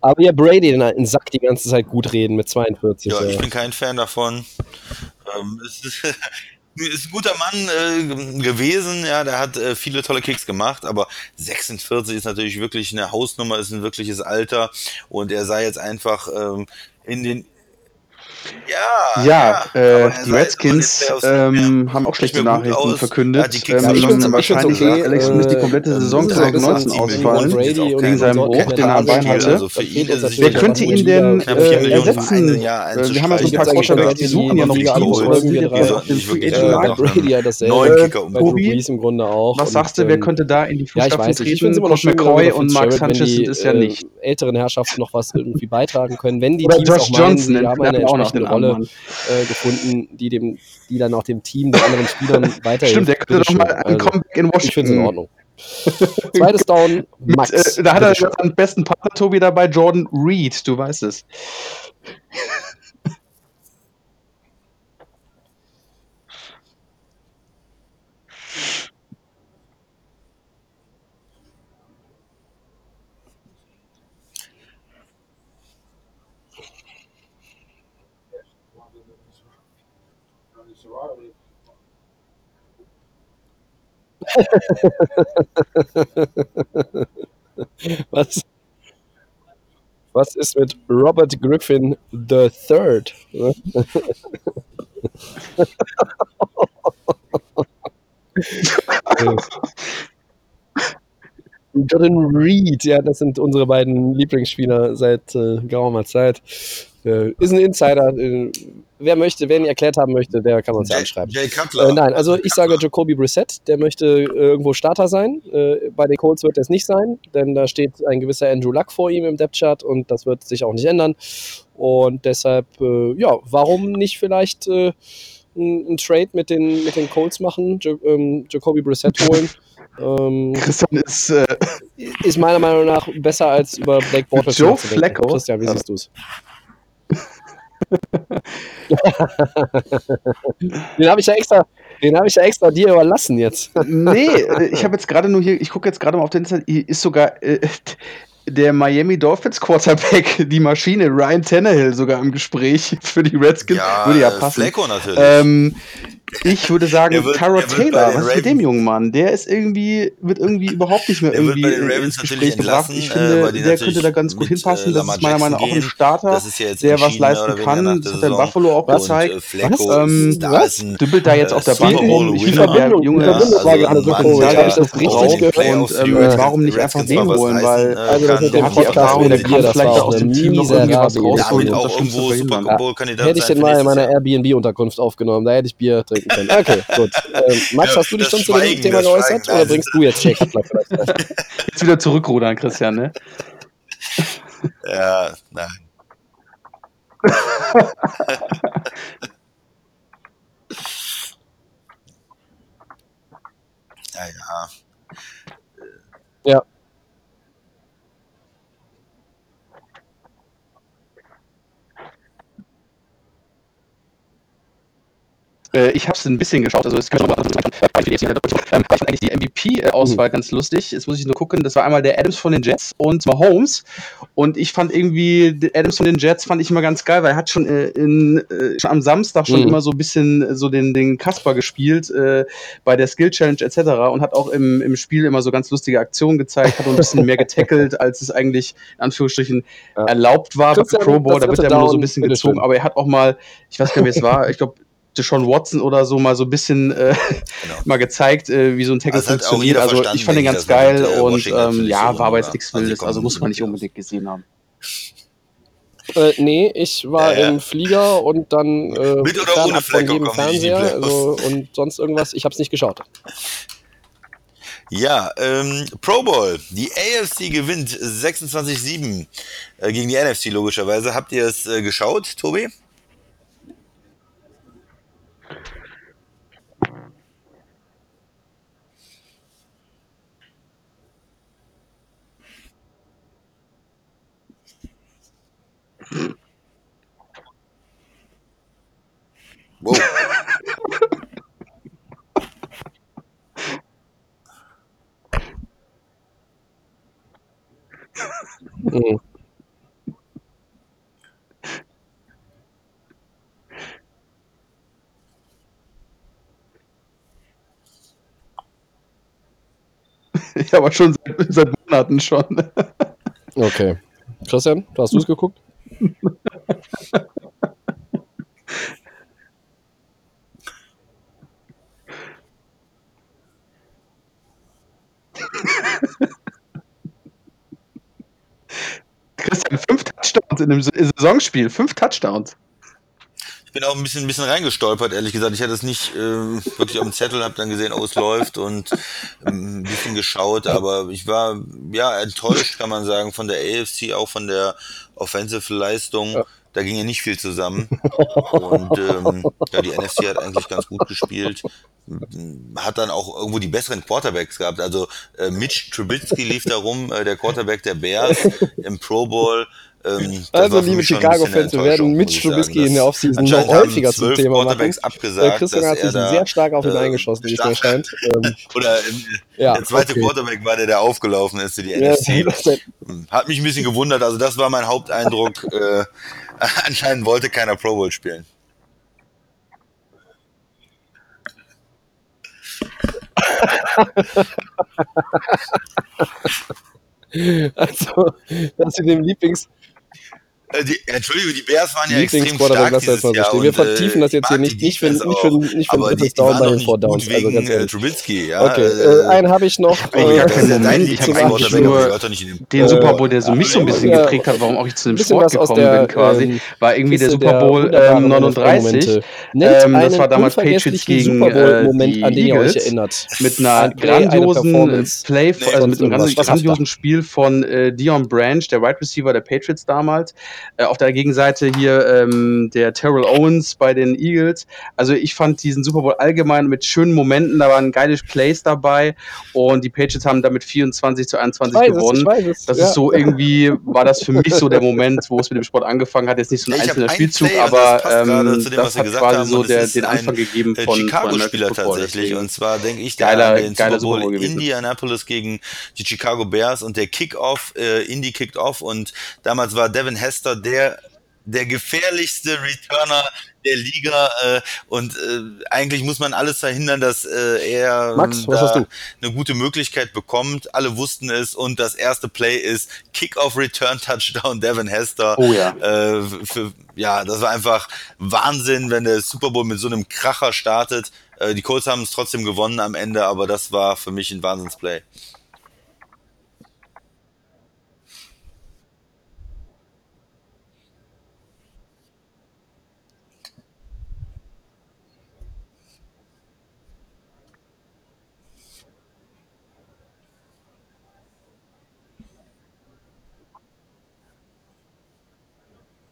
Aber ihr Brady, den alten Sack, die ganze Zeit gut reden mit zweiundvierzig. Ja, ja. Ich bin kein Fan davon. Ähm, es ist, ist ein guter Mann äh, gewesen, ja, der hat äh, viele tolle Kicks gemacht, aber sechsundvierzig ist natürlich wirklich eine Hausnummer, ist ein wirkliches Alter und er sei jetzt einfach ähm, in den Ja, ja, ja äh, die Redskins ähm, haben auch schlechte Nachrichten verkündet. Ja, ähm, schon, wahrscheinlich okay. Alex Smith die komplette Saison zweitausendneunzehn ausfallen wegen seinem Bruch, den er am Bein hatte. Wer könnte ihn denn äh, ersetzen? Wir haben ja so ein paar Quarterbacks, die suchen ja noch die Teams oder sind gerade auf dem Free-Agent-Markt. Was sagst du, wer könnte da in die Fußstapfen treten? Coach McCoy und Mark Sanchez sind es ja nicht. Älteren Herrschaften noch was irgendwie beitragen können, wenn die Teams auch meinen, sie haben eine eine Rolle äh, gefunden, die dem, die dann auch dem Team der anderen Spielern weiterhilft. Stimmt, der könnte doch mal ein also, Comeback in Washington. Ich finde es in Ordnung. Zweites Down, Max. Mit, äh, da hat er seinen besten Partner, Tobi, dabei, Jordan Reed, du weißt es. Was? Was ist mit Robert Griffin the Third? Jordan Reed, ja, das sind unsere beiden Lieblingsspieler seit äh, geraumer Zeit. Äh, ist ein Insider. Äh, wer möchte, wer ihn erklärt haben möchte, der kann uns ja anschreiben. Jay Cutler. Äh, nein, also ich sage Jacoby Brissett, der möchte äh, irgendwo Starter sein. Äh, bei den Colts wird er es nicht sein, denn da steht ein gewisser Andrew Luck vor ihm im Depth-Chart und das wird sich auch nicht ändern. Und deshalb, äh, ja, warum nicht vielleicht äh, einen Trade mit den, mit den Colts machen, jo- ähm, Jacoby Brissett holen? Ähm, Christian ist, äh, ist meiner Meinung nach besser als über Blake Bortles. Joe Flacco. Christian, wie siehst du es? Den habe ich ja extra, den habe ich ja extra dir überlassen jetzt. Nee, ich habe jetzt gerade nur hier, ich gucke jetzt gerade mal auf den Insta, ist sogar äh, der Miami Dolphins Quarterback, die Maschine Ryan Tannehill sogar im Gespräch für die Redskins, ja, würde ja passen. Flacco natürlich. Ähm, ich würde sagen, wird, Tyrod Taylor, was ist mit dem jungen Mann? Der ist irgendwie, wird irgendwie überhaupt nicht mehr der irgendwie ins Gespräch gebracht. Ich finde, äh, der könnte da ganz gut hinpassen. Das ist meiner Meinung nach auch ein Starter, der was leisten kann. Das hat der Buffalo auch gezeigt. Was? Düppelt da jetzt auf der Bank rum. Ich finde, der junge Mann hat das richtig gehört. Und warum nicht einfach den holen? Weil der hat die Erfahrung, der kann vielleicht aus dem Team noch irgendwas rausholen. Hätte ich den mal in meiner Airbnb-Unterkunft aufgenommen, da hätte ich Bier trinken. Okay, gut. Ähm, Max, ja, hast du dich schon zu dem Thema geäußert? Oder bringst du jetzt Check? Jetzt wieder zurückrudern, Christian, ne? Ja, nein. Ja, ja. Ja. Ich habe es ein bisschen geschaut, also es könnte schon mal so sein, eigentlich die M V P-Auswahl mhm. ganz lustig. Jetzt muss ich nur gucken, das war einmal der Adams von den Jets und Mahomes. Und ich fand irgendwie, Adams von den Jets fand ich immer ganz geil, weil er hat schon, äh, in, äh, schon am Samstag schon mhm. immer so ein bisschen so den, den Kasper gespielt, äh, bei der Skill-Challenge et cetera und hat auch im, im Spiel immer so ganz lustige Aktionen gezeigt, hat ein bisschen mehr getackelt, als es eigentlich in Anführungsstrichen ja. erlaubt war. Bei Pro Bowl, da wird er immer nur so ein bisschen gezogen, aber er hat auch mal, ich weiß gar nicht, wie es war, ich glaube, Sean Watson oder so mal so ein bisschen äh, genau. mal gezeigt, äh, wie so ein Tackle also funktioniert. Also ich fand den ganz geil mit, äh, und ähm, ja, so war aber jetzt nichts Wildes, also muss man nicht unbedingt gesehen haben. Äh, nee, ich war ja, ja. im Flieger und dann äh, mit oder ohne Fleck von jedem Fernseher also, und sonst irgendwas, ich hab's nicht geschaut. Ja, ähm, Pro Bowl. Die A F C gewinnt sechsundzwanzig sieben äh, gegen die N F C logischerweise. Habt ihr es äh, geschaut, Tobi? Wow. Oh. Ich habe schon seit, seit Monaten schon. Okay. Christian, hast du es geguckt? Christian, fünf Touchdowns in dem Saisonspiel, fünf Touchdowns. Ich bin auch ein bisschen, ein bisschen reingestolpert, ehrlich gesagt. Ich hatte es nicht äh, wirklich auf dem Zettel, habe dann gesehen, oh, es läuft und ähm, ein bisschen geschaut, aber ich war ja enttäuscht, kann man sagen, von der A F C, auch von der Offensive-Leistung. Ja. Da ging ja nicht viel zusammen. Und ähm, ja, die N F C hat eigentlich ganz gut gespielt. Hat dann auch irgendwo die besseren Quarterbacks gehabt. Also äh, Mitch Trubisky lief da rum, äh, der Quarterback der Bears im Pro Bowl. Ähm, also liebe Chicago-Fans, wir werden Mitch Trubisky in der Offseason noch häufiger zum Thema machen. Abgesagt, äh, Christian hat sich sehr stark auf ihn äh, eingeschossen, wie es mir scheint. Ähm, Oder ähm, ja, der zweite okay. Quarterback war der, der aufgelaufen ist für die ja, N F C. Hat mich ein bisschen gewundert, also das war mein Haupteindruck. äh, anscheinend wollte keiner Pro Bowl spielen. Also, das in dem Lieblings... Die, Entschuldigung, die Bears waren ja extrem stark dieses Jahr. Jahr. Wir vertiefen das jetzt hier nicht. Nicht für Drittes Down, sondern vor Downs. Also ganz ehrlich. Trubisky, ja. Okay, äh, einen habe ich noch. Ich äh, habe den Super Bowl, der so mich so ein bisschen geprägt hat, warum auch ich zu dem Sport gekommen bin quasi, war irgendwie der Super Bowl neununddreißig. Das war damals Patriots gegen die Eagles. Mit einer grandiosen Play, also mit einem grandiosen Spiel von Dion Branch, der Wide Receiver der Patriots damals. Auf der Gegenseite hier ähm, der Terrell Owens bei den Eagles. Also ich fand diesen Super Bowl allgemein mit schönen Momenten, da waren geile Plays dabei und die Patriots haben damit vierundzwanzig zu einundzwanzig ich gewonnen. Es, das ja. ist so irgendwie, war das für mich so der Moment, wo es mit dem Sport angefangen hat. Jetzt nicht so ein ich einzelner Spielzug, Play, aber das, ähm, zu dem, das hat quasi haben, so der, den Anfang gegeben von Chicago-Spieler tatsächlich. Deswegen. Und zwar denke ich da geiler, an den Super Bowl, Bowl Indianapolis gegen die Chicago Bears und der Kickoff, äh, Indy kickt off und damals war Devin Hester der der gefährlichste Returner der Liga äh, und äh, eigentlich muss man alles verhindern, dass äh, er Max, was hast du? Eine gute Möglichkeit bekommt. Alle wussten es und das erste Play ist Kick-Off-Return-Touchdown Devin Hester. Oh ja. Äh, für, ja, das war einfach Wahnsinn, wenn der Super Bowl mit so einem Kracher startet. Äh, die Colts haben es trotzdem gewonnen am Ende, aber das war für mich ein Wahnsinnsplay.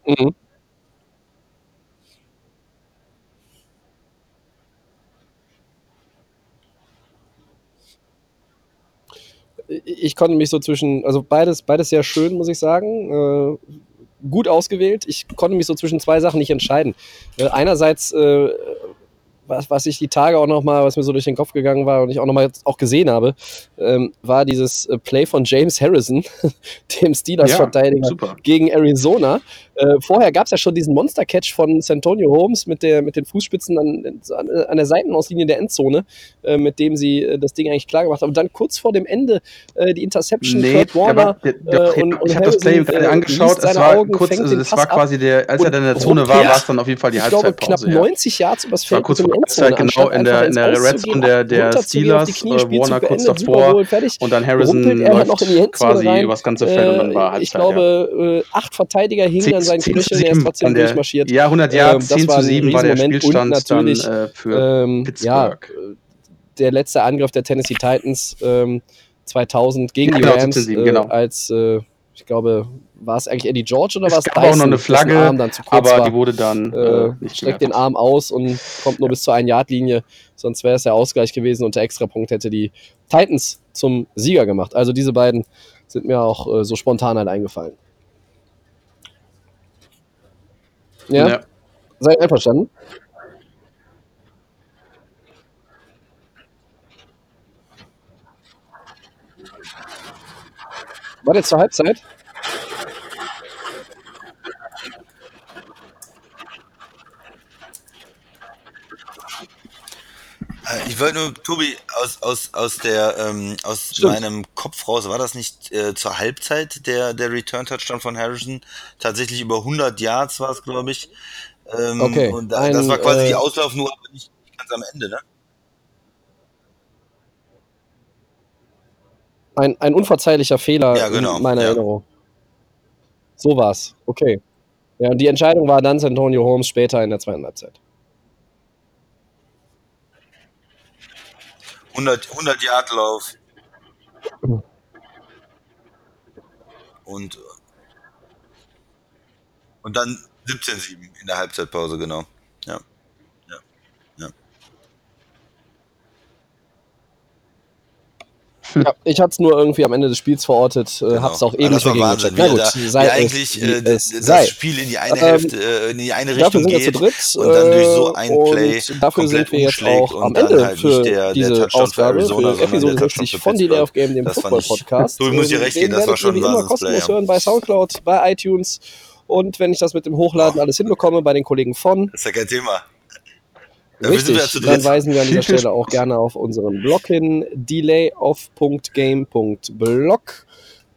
Mhm. Ich konnte mich so zwischen, also beides, beides sehr schön, muss ich sagen, äh, gut ausgewählt. Ich konnte mich so zwischen zwei Sachen nicht entscheiden. Äh, einerseits äh, was, was ich die Tage auch nochmal, was mir so durch den Kopf gegangen war und ich auch nochmal auch gesehen habe, ähm, war dieses Play von James Harrison, dem Steelers-Verteidiger, ja, gegen Arizona. Äh, vorher gab es ja schon diesen Monster-Catch von Santonio Holmes mit, der, mit den Fußspitzen an, an der Seitenauslinie der Endzone, äh, mit dem sie äh, das Ding eigentlich klar gemacht haben. Und dann kurz vor dem Ende äh, die Interception, nee, Kurt Warner der, der, äh, und, und ich habe das Play gerade äh, angeschaut, es war Augen, kurz, also das war quasi der, als er dann in der Zone war, war es dann auf jeden Fall die Halbzeitpause. Ich glaube, knapp neunzig Yards übers Feld. Zeit, genau, in der, in der Red Zone der, der Steelers, Warner kurz davor und dann Harrison läuft quasi übers ganze Feld und dann war Halbzeit. Ich glaube, acht Verteidiger hingen an seinen Knöcheln und er ist trotzdem durchmarschiert. Ja, hundert Yards, zehn zu sieben war der Spielstand dann für Pittsburgh. Der letzte Angriff der Tennessee Titans zweitausend gegen die Rams, als, ich glaube, war es eigentlich Eddie George oder war es Tyson? Auch noch eine Flagge, aber war. Die wurde dann äh, nicht streckt den Arm aus und kommt nur ja. bis zur ein-Yard-Linie. Sonst wäre es der Ausgleich gewesen und der Extrapunkt hätte die Titans zum Sieger gemacht. Also diese beiden sind mir auch äh, so spontan halt eingefallen. Ja? ja. Seid ihr einverstanden? War jetzt zur Halbzeit? Ich wollte nur, Tobi, aus aus aus der ähm, aus Stimmt. meinem Kopf raus, war das nicht äh, zur Halbzeit der der Return-Touchdown von Harrison? Tatsächlich über hundert Yards war es, glaube ich. Ähm, okay. Und da, Ein, das war quasi äh, die Auslauf, nur aber nicht ganz am Ende, ne? Ein, ein unverzeihlicher Fehler, ja, genau, in meiner ja. Erinnerung. So war's. Okay. Ja, und die Entscheidung war dann Santonio Holmes später in der zweiten Halbzeit. hundert Yard Lauf. Und, und dann siebzehn sieben in der Halbzeitpause, genau. Ja. Ja. Ja. ja ich hatte es nur irgendwie am Ende des Spiels verortet, genau. Hab's auch eben schon gegengecheckt. Na gut, da, sei eigentlich es, äh, das sei. Spiel in die eine Hälfte, ähm, in die eine Richtung geht zu dritt, und dann durch so ein Play und dafür sind wir jetzt auch am Ende halt für der, diese der Ausgabe Arizona, für Episode sechzig von Delay of Game, dem Football-Podcast. Du musst dir recht gehen, das war schon ein Wahnsinnsplay. Kostenlos hören bei Soundcloud, bei iTunes und wenn ich das mit dem Hochladen oh. alles hinbekomme, bei den Kollegen von... Das ist ja kein Thema. Richtig, dann weisen wir an dieser Stelle auch gerne auf unseren Blog hin, delayoff punkt game punkt blog.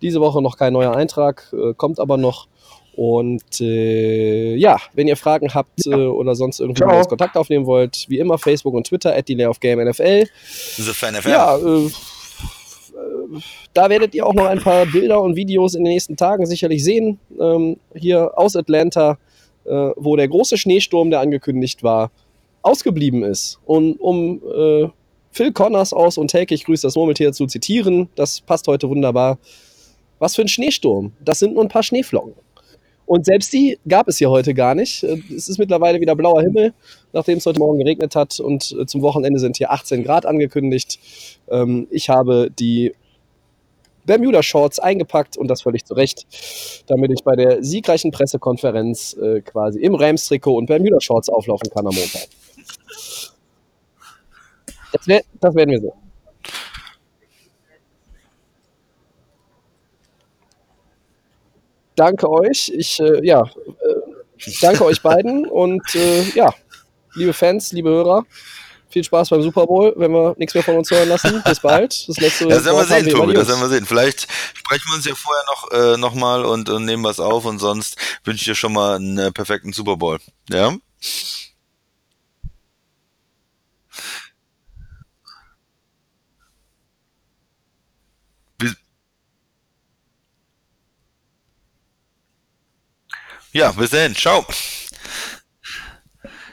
Diese Woche noch kein neuer Eintrag, äh, kommt aber noch. Und äh, ja, wenn ihr Fragen habt äh, oder sonst irgendwie mit uns Kontakt aufnehmen wollt, wie immer Facebook und Twitter, at delayofgamenfl. Ja, äh, da werdet ihr auch noch ein paar Bilder und Videos in den nächsten Tagen sicherlich sehen. Ähm, hier aus Atlanta, äh, wo der große Schneesturm, der angekündigt war, ausgeblieben ist. Und um äh, Phil Connors aus und täglich grüßt das Murmeltier zu zitieren, das passt heute wunderbar. Was für ein Schneesturm. Das sind nur ein paar Schneeflocken. Und selbst die gab es hier heute gar nicht. Es ist mittlerweile wieder blauer Himmel, nachdem es heute Morgen geregnet hat. Und äh, zum Wochenende sind hier achtzehn Grad angekündigt. Ähm, ich habe die Bermuda-Shorts eingepackt und das völlig zu Recht, damit ich bei der siegreichen Pressekonferenz äh, quasi im Rams-Trikot und Bermuda-Shorts auflaufen kann am Montag. Das, wär, das werden wir sehen. Danke euch. Ich äh, ja, äh, danke euch beiden und äh, ja, liebe Fans, liebe Hörer, viel Spaß beim Super Bowl, wenn wir nichts mehr von uns hören lassen. Bis bald. Das letzte. Das werden wir sehen, Tobi. Das werden wir sehen. Vielleicht sprechen wir uns ja vorher noch äh, nochmal und, und nehmen was auf und sonst wünsche ich dir schon mal einen äh, perfekten Super Bowl. Ja. Ja, bis dahin. Ciao.